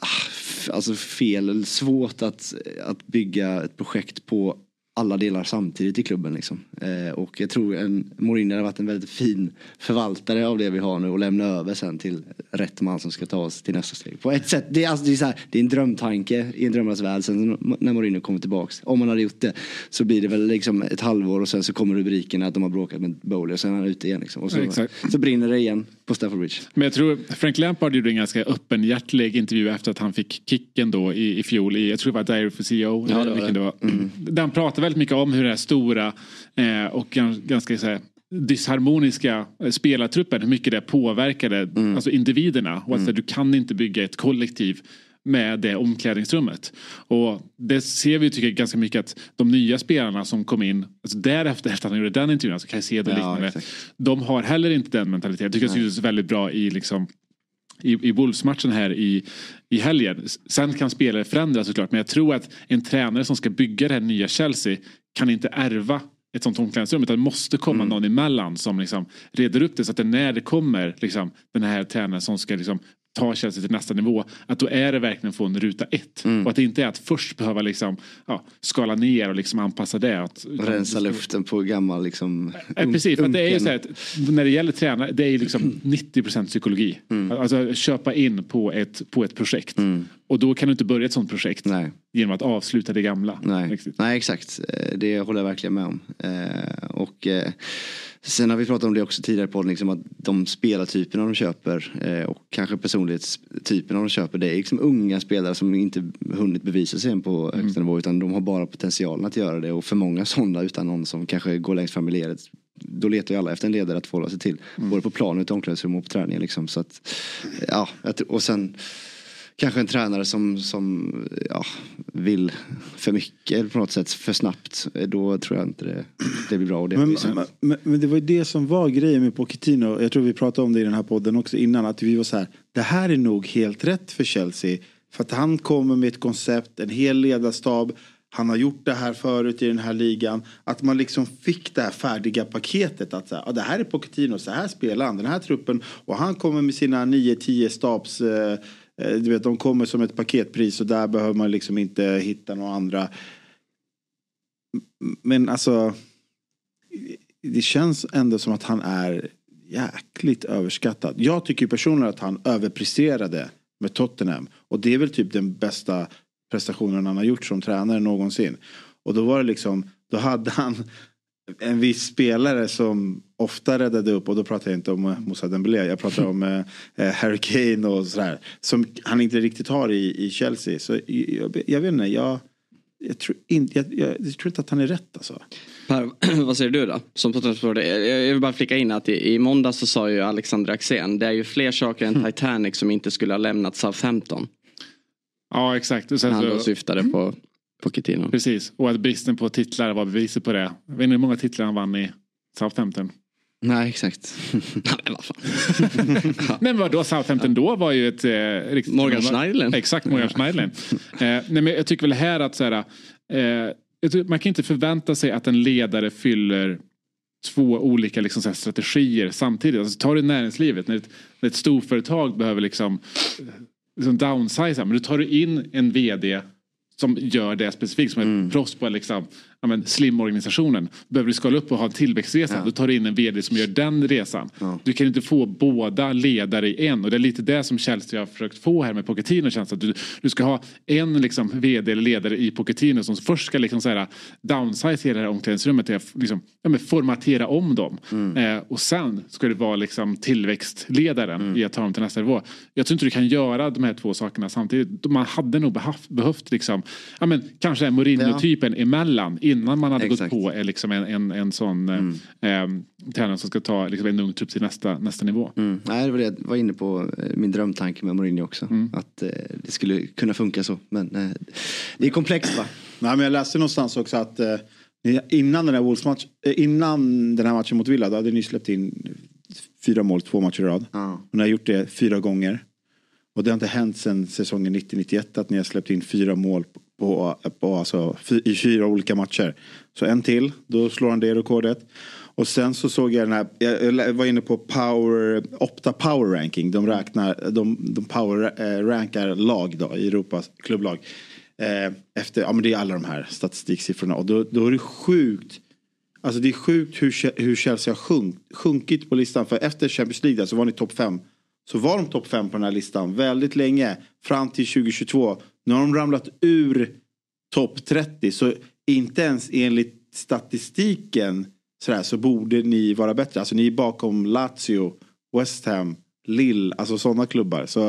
ah, f- alltså fel svårt att, att bygga ett projekt på alla delar samtidigt i klubben liksom. eh, och jag tror en Mourinho har varit en väldigt fin förvaltare av det vi har nu och lämna över sen till rätt man som ska ta oss till nästa steg. På ett sätt, det är, alltså, det är, så här, det är en drömtanke i en drömmarnas värld. Sen när Mourinho kommer tillbaks, om man hade gjort det, så blir det väl liksom ett halvår och sen så kommer rubrikerna att de har bråkat med Bowley och sen är han ute igen liksom. Och så, ja, så brinner det igen på Stafford Bridge. Men jag tror Frank Lampard gjorde en ganska öppenhjärtlig intervju efter att han fick kicken då i, i fjol i, jag tror det var Diary for C E O, ja, det var det. Var. Mm. Där han pratade väldigt mycket om hur den här stora eh, och ganska så här disharmoniska spelartruppen, hur mycket det påverkade mm. alltså individerna och att mm. du kan inte bygga ett kollektiv med det omklädningsrummet. Och det ser vi, tycker jag, ganska mycket att de nya spelarna som kom in, alltså därefter efter att han gjorde den intervjun, alltså Caicedo och liknande, ja, de har heller inte den mentaliteten. Jag tycker att det är väldigt bra i liksom i, i Wolves-matchen här i, i helgen. Sen kan spelare förändras såklart, men jag tror att en tränare som ska bygga det här nya Chelsea kan inte ärva ett sånt omklädningsrum, utan det måste komma mm. någon emellan som liksom reder upp det, så att det, när det kommer liksom, den här tränaren som ska liksom ta Chelsea till nästa nivå, att då är det verkligen från ruta ett. Mm. Och att det inte är att först behöva liksom, ja, skala ner och liksom anpassa det. Att, rensa luften på gammal liksom, ja, un- precis, för det är ju så här, när det gäller tränare, det är ju liksom nittio procent psykologi. Mm. Alltså köpa in på ett, på ett projekt. Mm. Och då kan du inte börja ett sånt projekt. Nej. Genom att avsluta det gamla. Nej. Nej, exakt. Det håller jag verkligen med om. Och sen har vi pratat om det också tidigare på liksom, att de spelartyperna de köper och kanske personlighetstyperna de köper, det är liksom unga spelare som inte hunnit bevisa sig på högsta nivå, mm. utan de har bara potentialen att göra det, och för många sådana utan någon som kanske går längst fram i ledet. Då letar ju alla efter en ledare att förhålla sig till, mm. både på planen, ute i omklädningsrum och på träningen liksom. Så att, ja, och sen kanske en tränare som, som ja, vill för mycket eller på något sätt för snabbt, då tror jag inte det, det blir bra. Och det men, men, men det var ju det som var grejen med Pochettino. Jag tror vi pratade om det i den här podden också innan, att vi var så här, det här är nog helt rätt för Chelsea. För att han kommer med ett koncept, en hel ledarstab, han har gjort det här förut i den här ligan. Att man liksom fick det här färdiga paketet. Att så här, ja, det här är Pochettino, så här spelar han, den här truppen. Och han kommer med sina nio tio stabs... Eh, Du vet, de kommer som ett paketpris och där behöver man liksom inte hitta några andra. Men alltså, det känns ändå som att han är jäkligt överskattad. Jag tycker personligen att han överpresterade med Tottenham. Och det är väl typ den bästa prestationen han har gjort som tränare någonsin. Och då var det liksom, då hade han en viss spelare som ofta räddade upp, och då pratar jag inte om Moussa Dembélé, jag pratar om eh, Harry Kane och sådär, som han inte riktigt har i, i Chelsea. Så jag, jag vet inte, jag, jag, tror inte, jag, jag, jag tror inte att han är rätt alltså. Per, vad säger du då? Som jag, jag vill bara flika in att i, i måndag så sa ju Alexander Axén, det är ju fler saker än Titanic mm. som inte skulle ha lämnat Southampton. Ja, exakt. Och sen han så... då syftade på Pochettino. Precis, och att bristen på titlar var beviset på det. Jag vet inte hur många titlar han vann i Southampton. Nej, exakt. Nej, vad fan. Men vadå, Southampton då var ju ett... Eh, riktigt, Morgan Schneiderlin. Exakt, Morgan Schneiderlin. eh, nej, men jag tycker väl här att så här, eh, man kan inte förvänta sig att en ledare fyller två olika liksom, så här, strategier samtidigt. Alltså, tar du näringslivet, när ett, när ett storföretag behöver liksom... liksom downsize, men du tar du in en vd som gör det specifikt som är mm. proffs på liksom, ja, men slimorganisationen, behöver du skala upp och ha en tillväxtresa, ja. Då tar du in en vd som gör den resan, ja. Du kan inte få båda ledare i en, och det är lite det som Chelsea har försökt få här med Pochettino, känns att du, du ska ha en liksom, vd eller ledare i Pochettino som först ska liksom, så här, downsize hela det här omklädningsrummet till att liksom, ja, men formatera om dem mm. eh, och sen ska det vara liksom, tillväxtledaren mm. i att ta dem till nästa nivå. Jag tror inte du kan göra de här två sakerna samtidigt. Man hade nog behövt, behövt liksom, ja, men, kanske den Mourinho-typen ja. Emellan innan man hade Exakt. Gått på är liksom en, en, en sån mm. eh, tränare som ska ta liksom, en ung trupp till nästa, nästa nivå. Mm. Nej, det var det jag var inne på, min drömtanke med Mourinho också. Mm. Att eh, det skulle kunna funka så. Men eh, det är komplext va? Nej, men jag läste någonstans också att eh, innan, den här Wolves-match, eh, innan den här matchen mot Villa, då hade ni släppt in fyra mål, två matcher i rad. Ah. Och ni har gjort det fyra gånger. Och det har inte hänt sedan säsongen nittio nittioett att ni har släppt in fyra mål på På, på, alltså, i fyra olika matcher. Så en till, då slår han det rekordet. Och sen så såg jag den här, jag var inne på Power Opta Power Ranking. De räknar de, de power rankar lag då i Europas klubblag. Eh, efter, ja men det är alla de här statistiksiffrorna. Och då, då är det sjukt. Alltså det är sjukt hur, hur Chelsea har sjunk, sjunkit på listan. För efter Champions League där så var ni topp fem. Så var de topp fem på den här listan väldigt länge. Fram till tjugo tjugotvå. Nu har de ramlat ur topp trettio, så inte ens enligt statistiken så, där, så borde ni vara bättre. Alltså ni är bakom Lazio, West Ham, Lille, alltså sådana klubbar. Så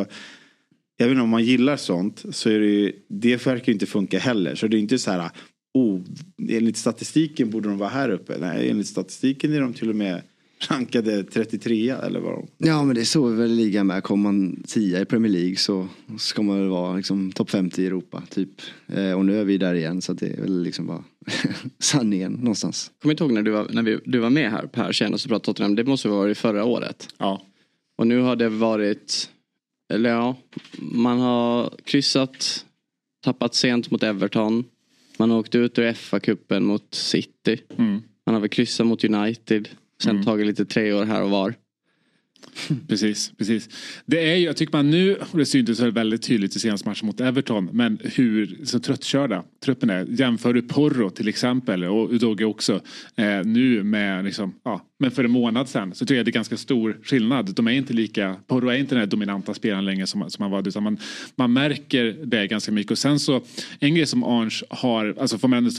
jag vet inte, om man gillar sånt så är det ju, det verkar ju inte funka heller. Så det är inte så här, oh, enligt statistiken borde de vara här uppe. Nej, enligt statistiken är de till och med rankade trettiotre eller vad de... Ja, men det är så väl ligan med. Kommer man tia i Premier League så ska man väl vara liksom topp femtio i Europa typ. Eh, och nu är vi där igen, så att det är väl liksom bara sanningen någonstans. Kommer inte ihåg när du var, när vi, du var med här Per senast och pratade Tottenham. Det måste vara i förra året. Ja. Och nu har det varit... Eller ja, man har kryssat, tappat sent mot Everton. Man har åkt ut ur F A-cupen mot City. Mm. Man har väl kryssat mot United... Sen mm. tagit lite tre år här och var. Precis, precis. Det är ju, jag tycker man nu, och det syntes väl väldigt tydligt i senaste matchen mot Everton, men hur så tröttkörda truppen är. Jämför du Porro till exempel, och Udogie också, eh, nu med liksom, ja, men för en månad sedan så tror jag det är ganska stor skillnad. De är inte lika, Porro är inte den här dominanta spelaren längre som, som han var, utan man, man märker det ganska mycket. Och sen så, en grej som Arne har, alltså får man ändå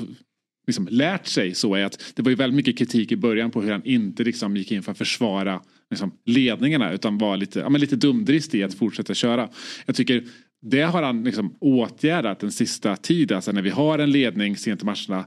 liksom lärt sig, så är att det var ju väldigt mycket kritik i början på hur han inte liksom gick in för att försvara liksom ledningarna, utan var lite, ja, men lite dumdrist i att fortsätta köra. Jag tycker det har han liksom åtgärdat den sista tiden, alltså när vi har en ledning sent i matcherna,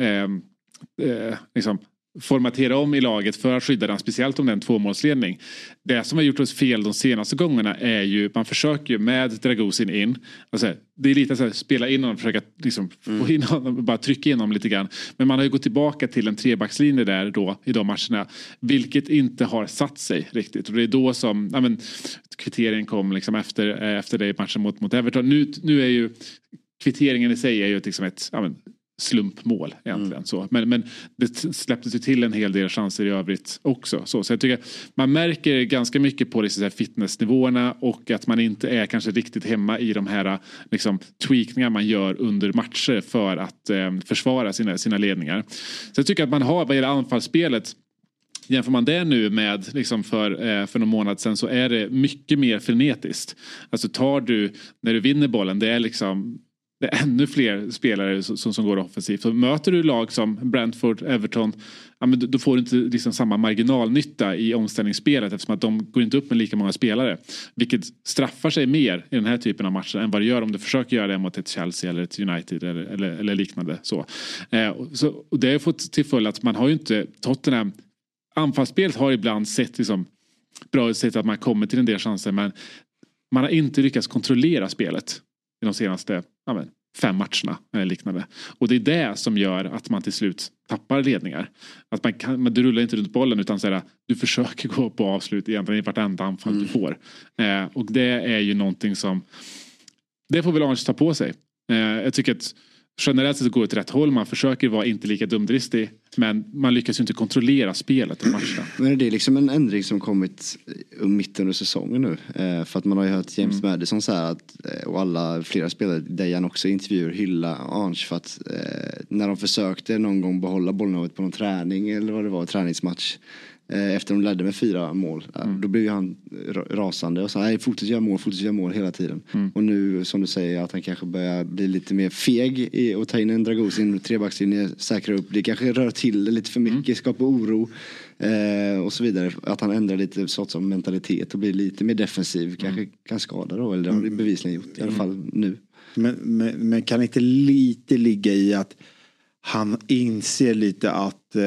eh, eh, liksom formatera om i laget för att skydda den, speciellt om den tvåmålsledning. Det som har gjort oss fel de senaste gångerna är ju, man försöker ju med Dragosin in, alltså, det är lite så här, spela in honom, försöka liksom mm. få in honom, bara trycka in honom lite grann, men man har ju gått tillbaka till en trebackslinje där då i de matcherna, vilket inte har satt sig riktigt, och det är då som, ja men, kvitteringen kom liksom efter, efter det i matchen mot, mot Everton. Nu, nu är ju kvitteringen i sig är ju liksom ett, ja men, slumpmål egentligen mm. så. Men, men det släpptes ju till en hel del chanser i övrigt också. Så, så jag tycker man märker ganska mycket på liksom så här fitnessnivåerna, och att man inte är kanske riktigt hemma i de här liksom tweakningar man gör under matcher för att eh, försvara sina, sina ledningar. Så jag tycker att man har, vad gäller anfallsspelet, jämför man det nu med liksom för, eh, för någon månad sedan, så är det mycket mer frenetiskt. Alltså tar du, när du vinner bollen, det är liksom det är ännu fler spelare som, som går offensivt. Så möter du lag som Brentford, Everton, ja, men då får du inte liksom samma marginalnytta i omställningsspelet, eftersom att de går inte upp med lika många spelare. Vilket straffar sig mer i den här typen av matcher än vad det gör om du försöker göra det mot ett Chelsea eller ett United eller, eller, eller liknande. Så. Eh, och så, och det har fått till följd att man har ju inte Tottenham. Anfallsspelet har ibland sett liksom bra utsikt att man kommer till en del chanser, men man har inte lyckats kontrollera spelet i de senaste ja, men, fem matcherna eller liknande. Och det är det som gör att man till slut tappar ledningar. Att man kan, men du rullar inte runt bollen, utan så här, du försöker gå på avslut egentligen i vartenda anfall mm. du får. Eh, och det är ju någonting som det får väl Ange ta på sig. Eh, jag tycker att generellt sett går det åt rätt håll. Man försöker vara inte lika dumdristig, men man lyckas ju inte kontrollera spelet i matcherna. Men det är liksom en ändring som kommit i mitten av säsongen nu. Eh, för att man har ju hört James mm. Madison så här att, och alla flera spelare, Dejan också, intervjuer hylla Ange för att eh, när de försökte någon gång behålla bollen på någon träning eller vad det var, träningsmatch, eh, efter de ledde med fyra mål, eh, mm. då blev ju han rasande och sa nej, fortsätt göra mål, fortsätt göra mål hela tiden. Mm. Och nu, som du säger, att han kanske börjar bli lite mer feg i, och ta in en Dragosin trebackslinje, säkra upp, det kanske rör till lite för mycket, mm. skapa oro eh, och så vidare, att han ändrar lite sorts av mentalitet och blir lite mer defensiv, kanske mm. kan skada då, eller det har det bevisligen gjort, i alla fall nu. Men, men, men kan inte lite ligga i att han inser lite att eh,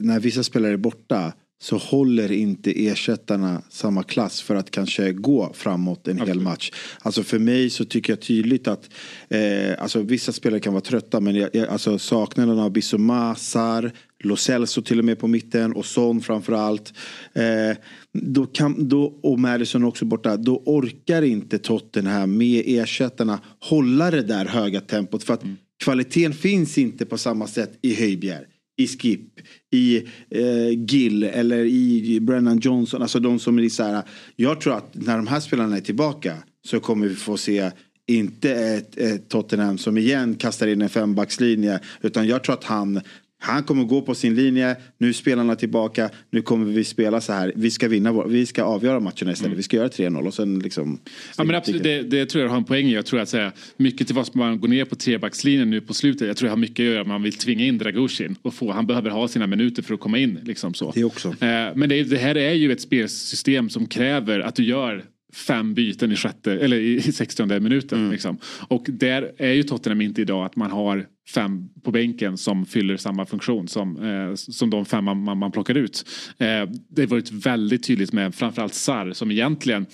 när vissa spelare är borta så håller inte ersättarna samma klass för att kanske gå framåt en Absolut. hel match. Alltså för mig så tycker jag tydligt att eh, alltså vissa spelare kan vara trötta, men jag, jag, alltså saknaden av Bissouma, Sarr, Lo Celso till och med på mitten och Son framförallt, eh, då kan, då, och Madison också borta, då orkar inte Tottenham med ersättarna hålla det där höga tempot, för att mm. kvaliteten finns inte på samma sätt i Höjbjerg, i Skip, i eh, Gill eller i Brennan Johnson. Alltså de som är så här, jag tror att när de här spelarna är tillbaka så kommer vi få se inte ett, ett Tottenham som igen kastar in en fembackslinje, utan jag tror att han han kommer gå på sin linje, nu spelarna tillbaka, nu kommer vi spela så här, vi ska vinna vår, vi ska avgöra matcherna istället, mm. vi ska göra tre noll och sen liksom. Ja men absolut, det, det tror jag har en poäng. Jag tror att säga mycket till vad man går ner på trebackslinjen nu på slutet, jag tror jag har mycket att göra, man vill tvinga in Dragusin och få, han behöver ha sina minuter för att komma in liksom så. Det också. Eh, men det, det här är ju ett spelsystem som kräver att du gör fem byten i sjätte eller i sextionde minuten mm. liksom. Och där är ju Tottenham inte idag att man har fem på bänken som fyller samma funktion som, eh, som de fem man, man plockar ut. Eh, det har varit väldigt tydligt med framförallt Sarr, som egentligen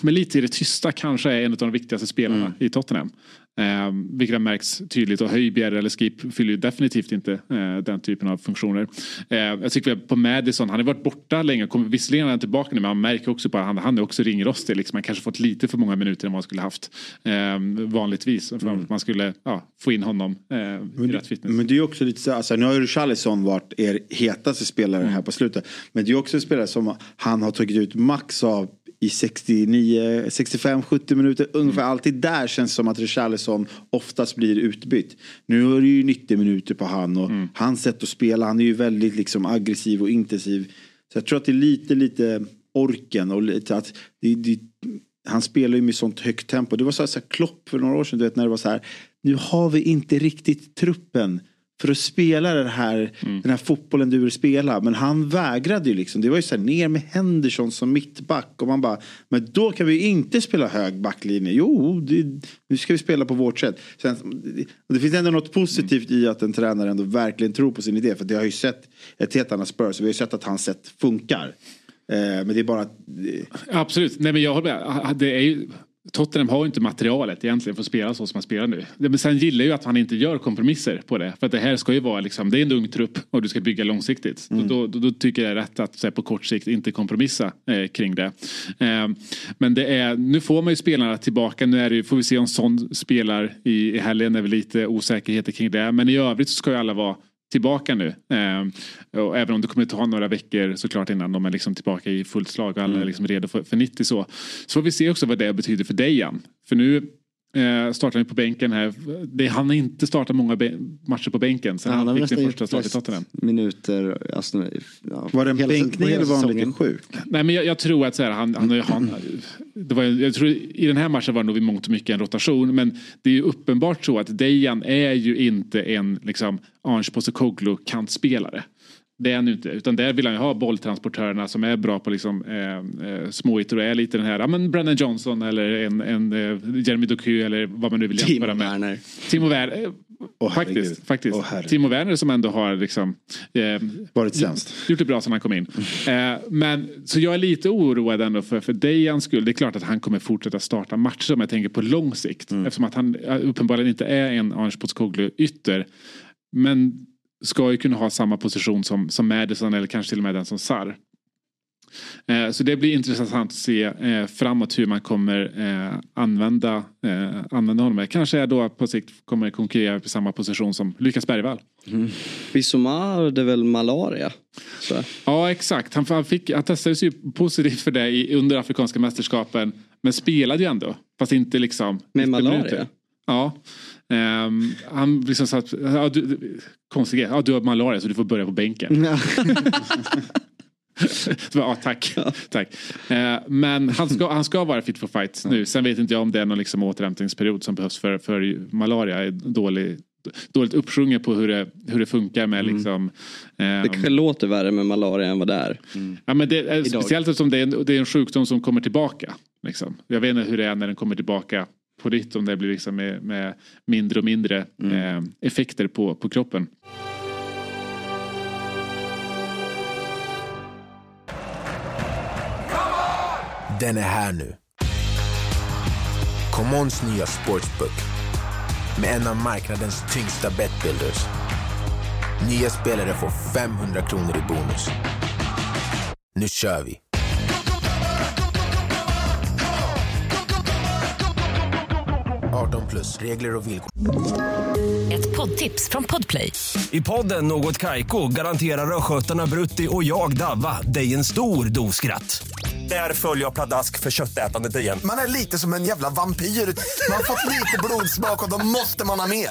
men lite i det tysta kanske är en av de viktigaste spelarna mm. i Tottenham. Eh, vilket märks tydligt, och Höjbjerg eller Skip fyller ju definitivt inte eh, den typen av funktioner. Eh, jag tycker på Madison, han har varit borta länge, kommer visserligen han tillbaka nu, men man märker också på att han, han är också ringrostig liksom. Han kanske fått lite för många minuter än vad han skulle haft eh, vanligtvis, för mm. att man skulle ja, få in honom eh, Men det, men det är också lite så, alltså, nu har ju Richarlison varit er hetaste spelare här på slutet, men det är också en spelare som han har tagit ut max av i sextionio, sextiofem, sjuttio minuter ungefär, mm. alltid där känns som att Richarlison oftast blir utbytt. Nu är det ju nittio minuter på han och mm. hans sätt att spela, han är ju väldigt liksom aggressiv och intensiv, så jag tror att det är lite lite orken och lite att det, det, han spelar ju med sånt högt tempo. Det var så här, så här Klopp för några år sedan, du vet, när det var så här, nu har vi inte riktigt truppen för att spela det här, mm. den här fotbollen du vill spela. Men han vägrade ju liksom. Det var ju så här, ner med Henderson som mittback. Och man bara, men då kan vi inte spela hög backlinje. Jo, det, nu ska vi spela på vårt sätt. Sen, det finns ändå något positivt mm. i att en tränare ändå verkligen tror på sin idé. För det har ju sett ett helt annat Spurs. Vi har ju sett att hans sätt funkar. Eh, men det är bara... Absolut. Nej, men jag håller med. Det är ju... Tottenham har ju inte materialet egentligen för att spela så som han spelar nu. Men sen gillar ju att han inte gör kompromisser på det. För att det här ska ju vara liksom, det är en ung trupp och du ska bygga långsiktigt. Mm. Då, då, då tycker jag rätt att så här, på kort sikt inte kompromissa eh, kring det. Eh, men det är, nu får man ju spelarna tillbaka. Nu är det, får vi se om Son spelar i, i helgen. Det är väl lite osäkerheter kring det. Men i övrigt så ska ju alla vara tillbaka nu. Eh, och även om det kommer ta några veckor såklart innan de är liksom tillbaka i fullt slag och alla är liksom redo för, för nittio så. Så får vi se också vad det betyder för Dejan. För nu Eh, startar vi på bänken här. Det, han har inte startat många be- matcher på bänken sen ja, han fick sin första start i Tottenham. Minuter, alltså, ja. Var det en bänkning eller var han lite sjuk? Nej, men jag, jag tror att så här, han, han, han det var, jag tror, i den här matchen var det nog i mångt och mycket en rotation. Men det är ju uppenbart så att Dejan är ju inte en liksom, Ange Postecoglou-kantspelare. Det är han ju inte. Utan där vill han ju ha bolltransportörerna som är bra på liksom, eh, eh, småytor och är lite den här, ja men Brennan Johnson eller en, en eh, Jeremy Doku eller vad man nu vill jämföra med. Werner. Timo Werner. Eh, oh, faktiskt. faktiskt. Oh, Timo Werner som ändå har liksom, eh, varit sämst. Gjort det bra sedan han kom in. Eh, men, så jag är lite oroad ändå för, för Dejans skull. Det är klart att han kommer fortsätta starta matcher om jag tänker på lång sikt. Mm. Eftersom att han uppenbarligen inte är en Ange Postecoglou-ytter. Men ska ju kunna ha samma position som, som Madison eller kanske till och med den som Sarr. Eh, så det blir intressant att se eh, framåt hur man kommer eh, använda, eh, använda honom. Kanske är då på sikt kommer konkurrera på samma position som Lucas Bergvall. Mm. Bissomar, det är väl malaria? Så. Ja, exakt. Han, han, fick, han testades ju positivt för det i, under afrikanska mästerskapen. Men spelade ju ändå. Fast inte liksom... Med malaria? Minuter. Ja. Um, han liksom sa att ja, du, konstigt, ja, du har malaria så du får börja på bänken. Ja. Så, ja, tack, ja. tack. Uh, men han ska, han ska vara fit for fight nu. Sen vet inte jag om det är någon liksom återhämtningsperiod som behövs för, för malaria är dålig, dåligt uppsjunga på hur det, hur det funkar med mm. liksom, eh, det kanske låter värre med malaria än vad det är. Mm. Ja, men det är speciellt eftersom det är, en, det är en sjukdom som kommer tillbaka liksom. Jag vet inte hur det är när den kommer tillbaka på ditt, om det blir liksom med, med mindre och mindre mm. eh, effekter på, på kroppen. Den är här nu. Commons nya sportsbook med en av marknadens tyngsta bettbuilders. Nya spelare får fem hundra kronor i bonus. Nu kör vi. arton plus, regler och villkor. Ett poddtips från Podplay. I podden Något Kaiko garanterar röskötarna Brutti och jag Davva dig en stor doskratt. Där följer jag pladask för köttätandet igen. Man är lite som en jävla vampyr. Man har fått lite blodsmak och då måste man ha mer.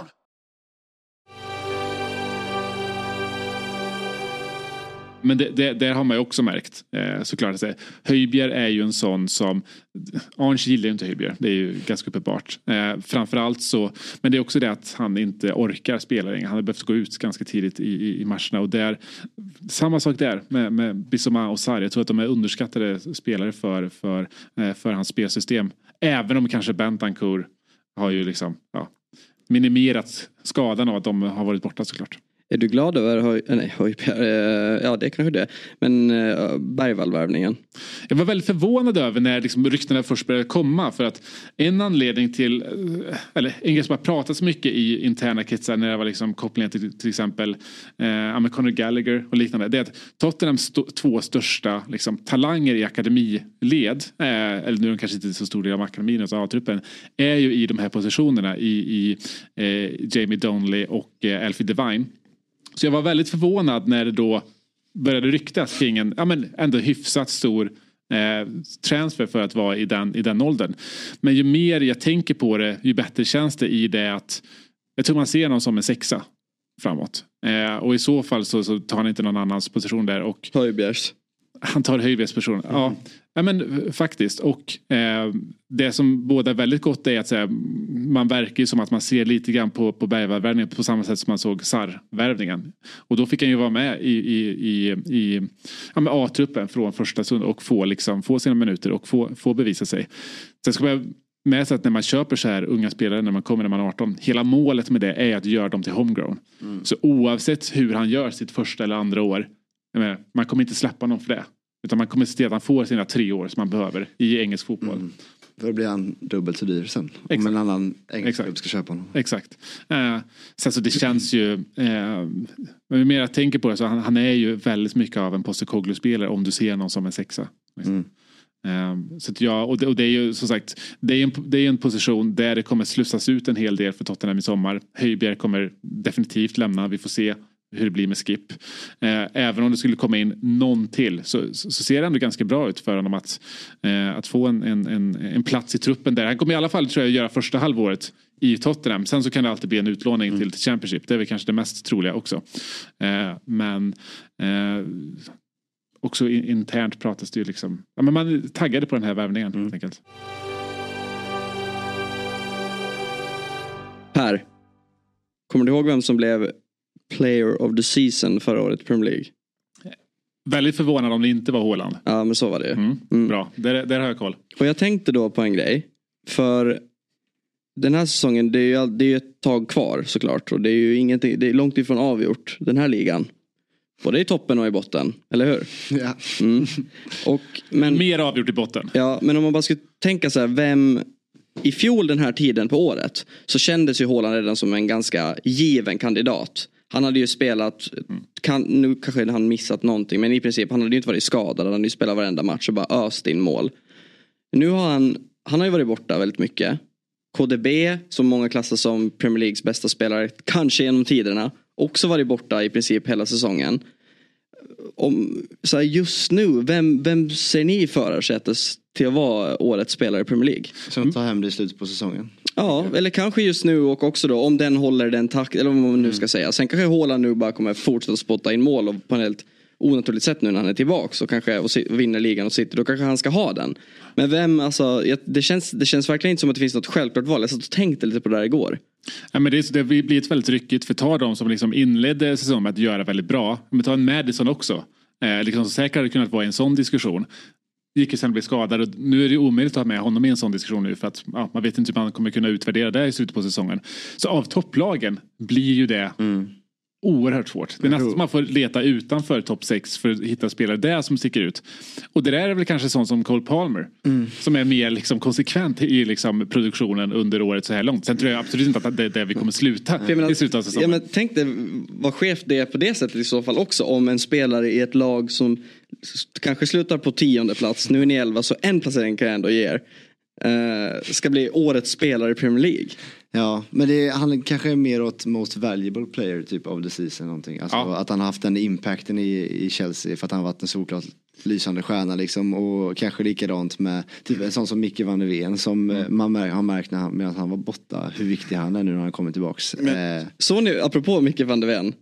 on! Men det, det, det har man ju också märkt, eh, såklart att säga. Höjbjerg är ju en sån som... Ange gillar ju inte Höjbjerg, det är ju ganska uppenbart. Eh, framförallt så... Men det är också det att han inte orkar spela längre. Han har behövt gå ut ganska tidigt i, i, i matcherna. Och där, samma sak där med, med Bissouma och Sarri. Jag tror att de är underskattade spelare för, för, eh, för hans spelsystem. Även om kanske Bentancur har ju liksom ja, minimerat skadan av att de har varit borta såklart. Är du glad över Höj... Nej, Höjbjerg... Ja, det är kanske det. Men uh, Bergvallvärvningen. Jag var väldigt förvånad över när liksom, ryktena först började komma. För att en anledning till... Eller en grej som har pratat så mycket i interna kretsar när det var liksom, kopplingen till till exempel eh, Conor Gallagher och liknande. Det är att Tottenhams st- två största liksom, talanger i akademiled eh, eller nu är de kanske inte så stor del av akademin och alltså A-truppen är ju i de här positionerna i, i eh, Jamie Donnelly och eh, Alfie Devine. Så jag var väldigt förvånad när det då började ryktas kring en ja, men ändå hyfsat stor eh, transfer för att vara i den, i den åldern. Men ju mer jag tänker på det, ju bättre känns det i det att jag tror man ser någon som en sexa framåt. Eh, och i så fall så, så tar han inte någon annans position där. Och Höjbjergs. Han tar Höjbjergs position, mm. ja. Ja, men faktiskt. Och eh, det som båda är väldigt gott är att så här, man verkar ju som att man ser lite grann på, på Bergvärvningen på samma sätt som man såg Sarr-värvningen. Och då fick han ju vara med i, i, i, i ja, med A-truppen från första stund och få, liksom, få sina minuter och få, få bevisa sig. Sen ska man med sig att när man köper så här unga spelare när man kommer när man är arton, hela målet med det är att göra dem till homegrown. Mm. Så oavsett hur han gör sitt första eller andra år, man kommer inte släppa någon för det. Utan man kommer se till att han får sina tre år som man behöver i engelsk fotboll. Mm. Då blir han dubbelt så dyr sen. Exakt. Om en annan engelsk klubb ska köpa honom. Exakt. Eh, sen så det känns ju... Eh, ju mer jag tänker på det så han, han är ju väldigt mycket av en Postecoglou-spelare om du ser någon som en sexa. Liksom. Mm. Um, så att jag, och, det, och det är ju som sagt, det är, en, det är en position där det kommer slussas ut en hel del för Tottenham i sommar. Höjbjerg kommer definitivt lämna, vi får se hur det blir med Skip. Eh, även om det skulle komma in någon till så, så, så ser det ändå ganska bra ut för honom att, eh, att få en, en, en, en plats i truppen där. Han kommer i alla fall, tror jag, göra första halvåret i Tottenham. Sen så kan det alltid bli en utlåning mm. till, till Championship. Det är väl kanske det mest troliga också. Eh, men eh, också in, internt pratas det ju liksom. Ja, men man taggade på den här värvningen mm. helt enkelt. Per, kommer du ihåg vem som blev Player of the Season förra året i Premier League? Väldigt förvånad om det inte var Haaland. Ja, men så var det ju. Mm. Mm. Bra, där, där har jag koll. Och jag tänkte då på en grej. För den här säsongen, det är ju det är ett tag kvar såklart. Och det är ju ingenting, det är långt ifrån avgjort, den här ligan. Både i toppen och i botten, eller hur? Ja. Mm. Och, men, mer avgjort i botten. Ja, men om man bara skulle tänka så här, vem... I fjol den här tiden på året så kändes ju Haaland redan som en ganska given kandidat. Han hade ju spelat, kan, nu kanske han missat någonting, men i princip han hade ju inte varit skadad. Han hade ju spelat varenda match och bara öst in mål. Nu har han, han har ju varit borta väldigt mycket. K D B, som många klassar som Premier Leagues bästa spelare, kanske genom tiderna, också varit borta i princip hela säsongen. Om, så här, just nu, vem, vem ser ni förarsättes till att vara årets spelare i Premier League? Som tar hem det i slutet på säsongen. Ja, eller kanske just nu och också då om den håller den takt, eller vad man nu ska säga. Sen kanske Haaland nu bara kommer fortsätta spotta in mål och på ett helt onaturligt sätt nu när han är tillbaka så kanske och vinner ligan och sitter, då kanske han ska ha den. Men vem, alltså, det känns, det känns verkligen inte som att det finns något självklart val. Jag satt och tänkte lite på det där igår. Ja, men det, det blir ett väldigt ryckigt för ta de som liksom inledde säsongen med att göra väldigt bra. Men ta en Madison också. Eh, liksom säkert hade kunnat vara i en sån diskussion. Gick ju sen bli skadad och nu är det omöjligt att ha med honom i en sån diskussion nu för att ja, man vet inte hur man kommer kunna utvärdera det i slutet på säsongen. Så av topplagen blir ju det mm. oerhört svårt. Det är nästan man får leta utanför topp sex för att hitta spelare där som sticker ut. Och det där är väl kanske sånt som Cole Palmer mm. som är mer liksom konsekvent i liksom produktionen under året så här långt. Sen tror jag absolut inte att det är där vi kommer sluta mm. menar, i slutet av säsongen. Ja, men tänk dig vad chef det är på det sättet i så fall också om en spelare i ett lag som kanske slutar på tionde plats, nu är ni elva så en placering kan jag ändå ge er. Uh, ska bli årets spelare i Premier League. Ja, men det är, han kanske är mer åt most valuable player typ of the season någonting. Alltså, ja. Att han har haft den impacten i, i Chelsea för att han har varit en såklart lysande stjärna liksom, och kanske likadant med typ en sån som Mickey Van de Ven som mm. man mär, har märkt när han, medan han var borta hur viktig han är nu när han kommer tillbaks. Men, uh, så nu, apropå Mickey Van de Ven.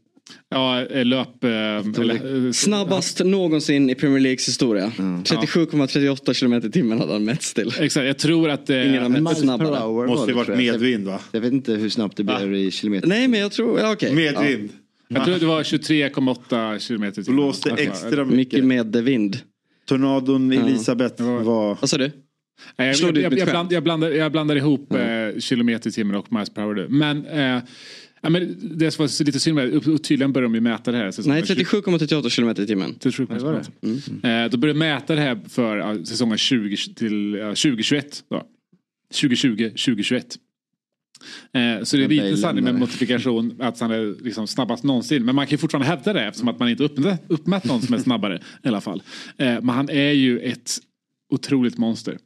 Ja, löp eh, snabbast ja. någonsin i Premier Leagues historia. Mm. trettiosju komma trettioåtta kilometer i timmen hade han mätts till. Exakt, jag tror att eh, ingen annan snabbare. Måste ju varit medvind va? Jag vet inte hur snabbt det blir ah. i kilometer. Nej, men jag tror ja, okay. medvind. Ja. Jag tror det var tjugotre komma åtta kilometer i timmen. Blåste extra mycket, mycket medvind. Tornadon Elisabeth ja. var. Vad sa du? Jag, jag, jag, jag, bland, jag, blandar, jag blandar ihop mm. eh, kilometer i timmen och miles per hour. Men eh, ja, men det var lite synd med och tydligen börjar de ju mäta det här. Säsongen. Nej, trettiosju komma trettioåtta kilometer i timmen. trettiosju komma trettioåtta. Då började de mäta det här för säsongen tjugo till tjugohundratjugoett då. tjugotjugo tjugotjugoett. Eh, så det är lite sanning med modifikation att han är liksom snabbast någonsin. Men man kan ju fortfarande hävda det eftersom att man inte uppmätt, uppmätt någon som är snabbare i alla fall. Eh, men han är ju ett otroligt monster.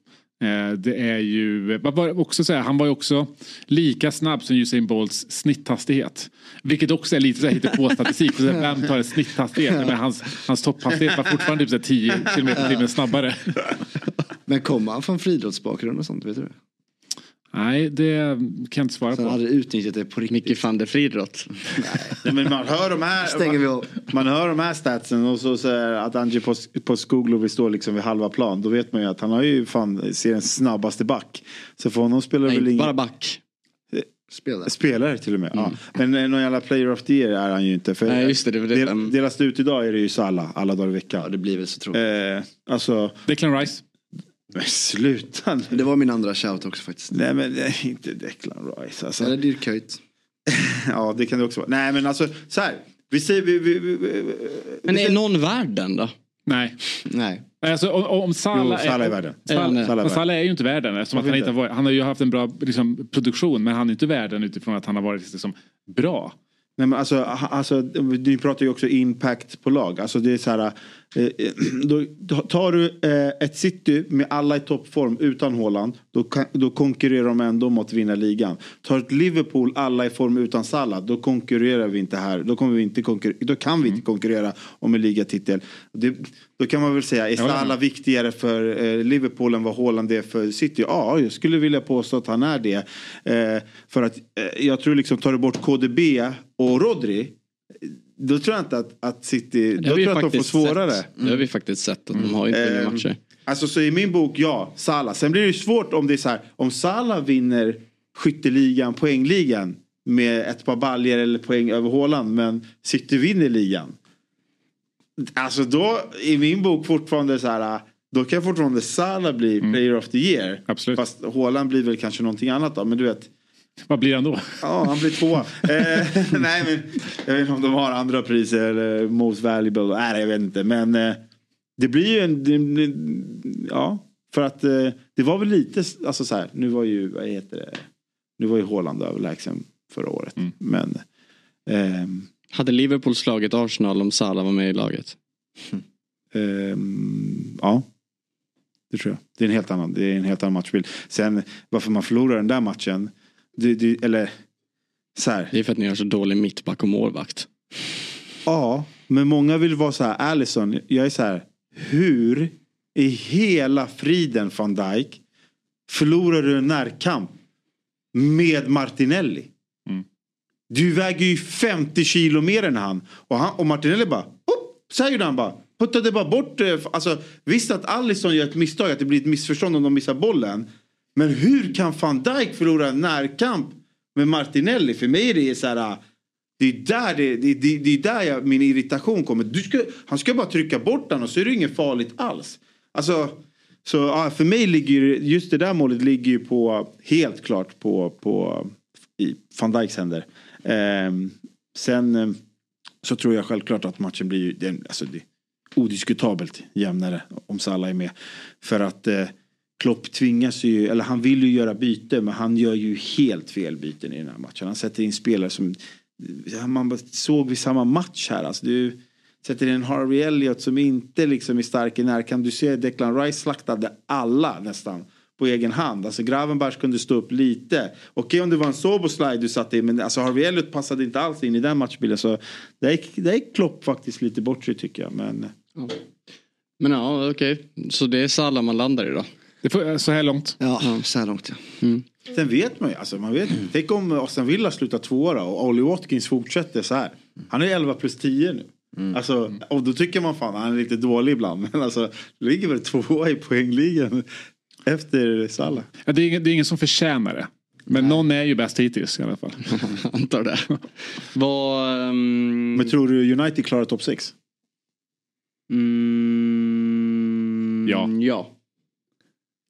Det är ju också så här, han var ju också lika snabb som Usain Bolts snitthastighet. Vilket också är lite så här hittepåstatistik. Vem tar en snitthastighet? Men hans, hans topphastighet var fortfarande typ tio kilometer i timmen snabbare. Men kommer han från friidrottsbakgrund och sånt, vet du? Nej, det kan jag inte svara så på. Han hade utnyttjat det på riktigt. Micke van der Friedrott. Nej, men man hör de här man, man hör de här statsen och så, så här, att Ange Postecoglou vill stå liksom vid halva plan. Då vet man ju att han har ju fan seriens snabbaste back. Så för honom spelar Nej, väl ingen... bara back. Spelare. Spelare till och med. Mm. Ja. Men någon jävla player of the year är han ju inte. För Nej, just det, det, det del, delas det ut idag är det ju Salah alla dagar i veckan. Ja, det blir väl så tråkigt. Eh, alltså... Declan Rice. Men sluta nu. Det var min andra shout också faktiskt. Nej, men det är inte Declan Rice alltså. Eller Dirk Kuyt. Ja, det kan det också vara. Nej, men alltså så här, vi ser vi, vi, vi, vi Men är ser... någon värd den då? Nej. Nej. Alltså om, om Salah jo, Salah är, är värden. Salah, Salah, Salah är ju inte värden eftersom att han inte varit, han har ju haft en bra liksom, produktion men han är inte värden utifrån att han har varit liksom bra. Nej, men alltså, alltså, du pratar ju också impact på lag. Alltså det är så här, då tar du ett City med alla i toppform utan Haaland, då, då konkurrerar de ändå om att vinna ligan. Tar ett Liverpool alla i form utan Salah, då konkurrerar vi inte här. Då, kommer vi inte konkurrera, då kan vi inte konkurrera om en ligatitel. Det, då kan man väl säga, är Salah viktigare för Liverpool än vad Haaland är för City? Ja, jag skulle vilja påstå att han är det. För att jag tror liksom, tar du bort K D B och Rodri, då tror jag inte att, att City, då tror jag att de får svårare. Mm. Det har vi faktiskt sett, att de har inte mm. matcher. Alltså så i min bok, ja, Salah. Sen blir det ju svårt om det är så här, om Salah vinner skytteligan, poängligan med ett par baljer eller poäng över Haaland, men City vinner ligan. Alltså då, i min bok fortfarande så här, då kan fortfarande Salah bli mm. player of the year. Absolut. Fast Haaland blir väl kanske någonting annat då, men du vet. Vad blir han då? Ja, han blir två. eh, nej, men jag vet inte om de har andra priser eller most valuable. Nej, jag vet inte. Men eh, det blir ju en... Det, ja, för att eh, det var väl lite... Alltså så här, nu var ju... Vad heter det? Nu var ju Haaland överlägsen förra året. Mm. Men... Eh, hade Liverpool slagit Arsenal om Salah var med i laget? eh, ja. Det tror jag. Det är en helt annan, det är en helt annan matchbild. Sen, varför man förlorar den där matchen... Du, du, eller, så här. Det är för att ni har så dålig mittback och målvakt. Ja, men många vill vara så här, Alisson, jag är så här, hur i hela friden Van Dijk förlorar du en närkamp med Martinelli? Mm. Du väger ju femtio kilo mer än han. Och, han, och Martinelli bara, hopp, så här gjorde han bara. Puttade bara bort, alltså visst att Alisson gör ett misstag, att det blir ett missförstånd om de missar bollen. Men hur kan Van Dijk förlora en närkamp med Martinelli? För mig är det så här... Det är där, det, det, det är där jag, min irritation kommer. Du ska, han ska bara trycka bort den och så är det inget farligt alls. Alltså, så, ja, för mig ligger just det där målet ligger ju på, helt klart på, på i Van Dijks händer. Ehm, sen så tror jag självklart att matchen blir... Det, alltså, det är odiskutabelt jämnare om Salah är med. För att... Eh, Klopp tvingas ju, eller han vill ju göra byte, men han gör ju helt fel byten i den här matchen. Han sätter in spelare som man såg vid samma match här. Alltså du sätter in Harvey Elliott som inte liksom är stark i närkamp. Du ser Declan Rice slaktade alla nästan på egen hand. Alltså Gravenberg kunde stå upp lite. Okej, om det var en Soboslide du satte in, men alltså Harvey Elliott passade inte alls in i den matchbilden. Så det är, det är Klopp faktiskt lite bort sig tycker jag. Men, ja. men ja, okej. Okay. Så det är Salah man landar i då? Det får, så här långt. Ja, så här långt. Ja. Mm. Sen vet man ju, alltså man vet. Mm. Tänk om Aston Villa slutar tvåa och Ollie Watkins fortsätter så här. Han är elva plus tio nu. Mm. Alltså, och då tycker man fan han är lite dålig ibland, men alltså ligger väl tvåa i poängligan efter Salah. Ja, det är, det är ingen som förtjänar det. Men Nej. Någon är ju bäst hittills i alla fall. Antar det. Var, um... Men tror du United klarar topp sex? Mm... Ja. Ja.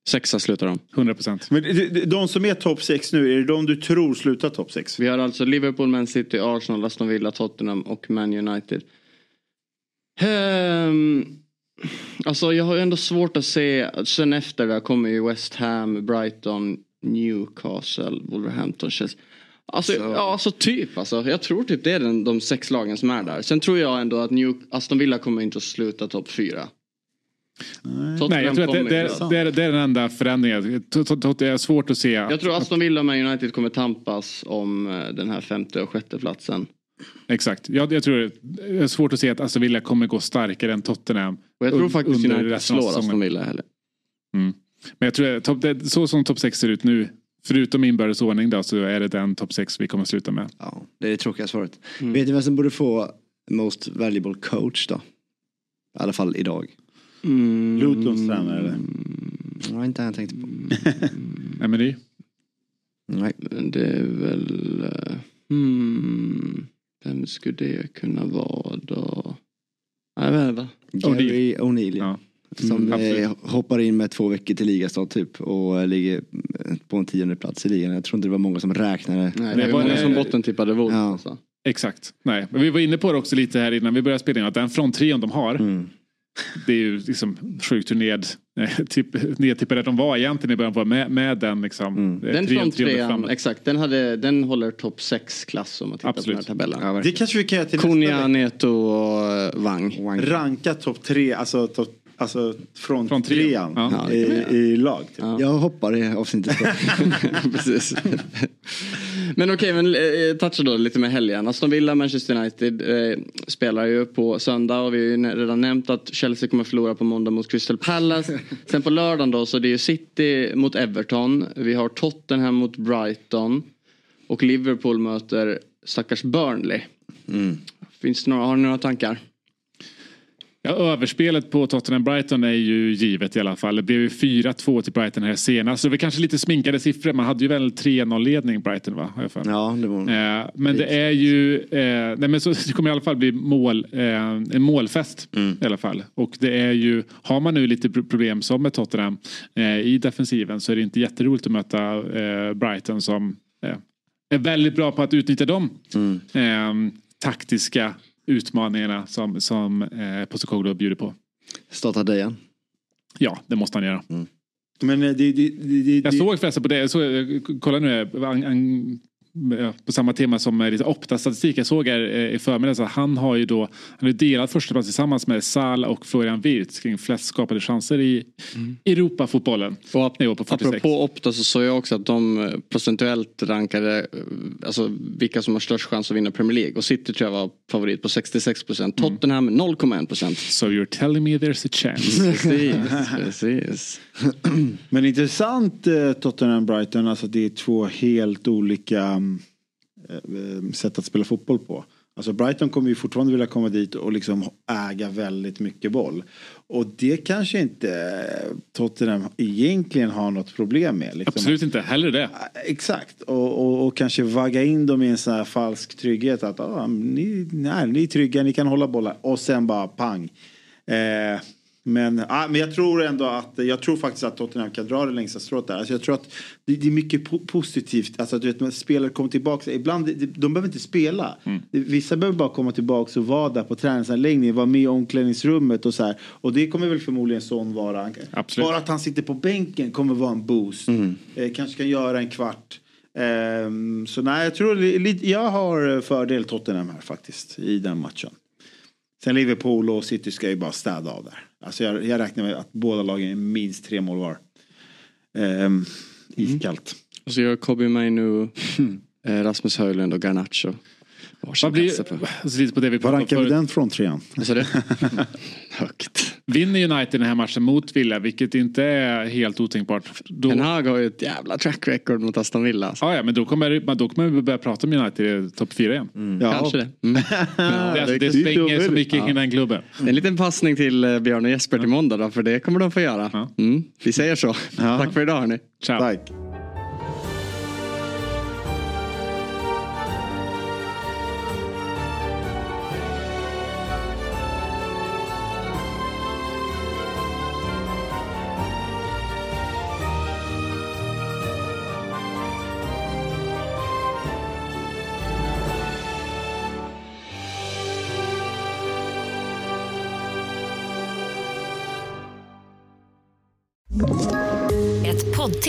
Sexa slutar de. hundra procent. Men de, de som är topp sex nu, är det de du tror slutar topp sex? Vi har alltså Liverpool, Man City, Arsenal, Aston Villa, Tottenham och Man United. Um, alltså jag har ändå svårt att se. Sen efter det kommer ju West Ham, Brighton, Newcastle, Wolverhampton. Alltså, ja, alltså typ. Alltså, jag tror typ det är den, de sex lagen som är där. Sen tror jag ändå att New, Aston Villa kommer inte att sluta topp fyra. Nej, Nej jag tror att det, det, är, det, är, det är den enda förändringen. Det är svårt att se. Jag tror Aston Villa och Man United kommer tampas om den här femte och sjätte platsen. Exakt. Jag, jag tror det är svårt att se att Aston Villa kommer gå starkare än Tottenham. Och jag tror faktiskt att United slår Aston Villa heller. Mm. Men jag tror att det, så som topp sex ser ut nu, förutom inbördesordning då, så är det den topp sex vi kommer sluta med. Ja, det är det tråkiga svaret. Mm. Vet du vem som borde få most valuable coach då? I alla fall idag. Mm. Lutons tränare eller? Det var inte han jag tänkte på. Nej, men det Nej, men det är väl uh, hmm, vem skulle det kunna vara då? Nej, vad va? Gary O'Neill. Ja. Som mm, hoppar in med två veckor till ligastad typ och ligger på en tionde plats i ligan. Jag tror inte det var många som räknade. Nej, det var många som bottentippade vårt. Ja. Exakt. Nej, men vi var inne på det också lite här innan vi började spela in, att den från trean de har mm. det är ju liksom sjukt hur ned typ, nedtippade de var egentligen i början på med, med den liksom. Mm. Den från trean, exakt. Den, hade, den håller topp sex klass om man tittar absolut på den här tabellen. Ja, det kanske vi kan göra till Konya, Neto och Wang. Wang. Ranka topp tre, alltså topp Alltså från, från trean, trean. Ja. I, i lag typ. Ja. Jag hoppar i avsnittet. Precis. Men okej, okay, men eh, toucha då lite med helgen. Aston Villa, Manchester United eh, spelar ju på söndag. Och vi har ju redan nämnt att Chelsea kommer förlora på måndag mot Crystal Palace. Sen på lördagen då så det är ju City mot Everton. Vi har Tottenham mot Brighton. Och Liverpool möter stackars Burnley. Mm. Finns det några, har ni några tankar? Ja, överspelet på Tottenham-Brighton är ju givet i alla fall. Det blev ju fyra två till Brighton här senast. Så det var kanske lite sminkade siffror. Man hade ju väl tre noll-ledning Brighton, va? Ja, det var eh, men det är ju... Eh, nej, men så, det kommer i alla fall bli mål, eh, en målfest mm. i alla fall. Och det är ju... Har man nu lite problem som med Tottenham eh, i defensiven så är det inte jätteroligt att möta eh, Brighton som eh, är väldigt bra på att utnyttja dem. Mm. Eh, taktiska... utmaningarna som, som eh, Postecoglou bjuder på. Startar det igen? Ja, det måste han göra. Mm. Men det, det, det, jag såg förresten på det. Så, kolla nu an, an, på samma tema som lite opta statistik. Jag såg här eh, i förmiddagen så han har ju då han har delat första plats tillsammans med Salah och Florian Wirtz kring flest skapade chanser i mm. Europafotbollen. Nivå på fyrtiosex. Apropå opta så såg jag också att de procentuellt rankade alltså vilka som har störst chans att vinna Premier League och City tror jag var favorit på sextiosex procent. Tottenham mm. noll komma ett procent. So you're telling me there's a chance. Precis, precis. Men intressant Tottenham Brighton, alltså det är två helt olika sätt att spela fotboll på. Alltså Brighton kommer ju fortfarande vilja komma dit och liksom äga väldigt mycket boll. Och det kanske inte Tottenham egentligen har något problem med. Liksom. Absolut inte, heller det. Exakt, och, och, och kanske vagga in dem i en sån här falsk trygghet att ah, ni, nej, ni är trygga, ni kan hålla bollar. Och sen bara pang. Eh, men, ah, men jag tror ändå att jag tror faktiskt att Tottenham kan dra det längsta strået där. Alltså jag tror att det, det är mycket po- positivt. Alltså du vet, spelare kommer tillbaka. Ibland, de, de behöver inte spela. Mm. Vissa behöver bara komma tillbaka och vara där på träningsanläggningen. Vara med i omklädningsrummet och så här. Och det kommer väl förmodligen Son vara. Absolut. Bara att han sitter på bänken kommer vara en boost. Mm. Eh, kanske kan göra en kvart. Eh, så nej, jag tror jag har fördel Tottenham här faktiskt i den matchen. Sen Liverpool och City ska ju bara städa av där. Alltså jag, jag räknar med att båda lagen är minst tre mål var. Ehm, iskallt. Mm. Och så gör Kobe Mainu, Rasmus Höjlund och Garnacho. Vad blir på det vi rankar vi den från trean? Högt. Vinner United den här matchen mot Villa, vilket inte är helt otänkbart. Då... Den här har ju ett jävla track record mot Aston Villa. Ah, ja, men då kommer, då kommer vi börja prata om United i topp fyra igen. Mm. Ja. Kanske det. Mm. Ja, det, alltså, det svänger så mycket ja. Kring den klubben. Mm. En liten passning till Björn och Jesper till måndag då, för det kommer de få göra. Ja. Mm. Vi säger så. Ja. Tack för idag hörni. Ciao. Tack.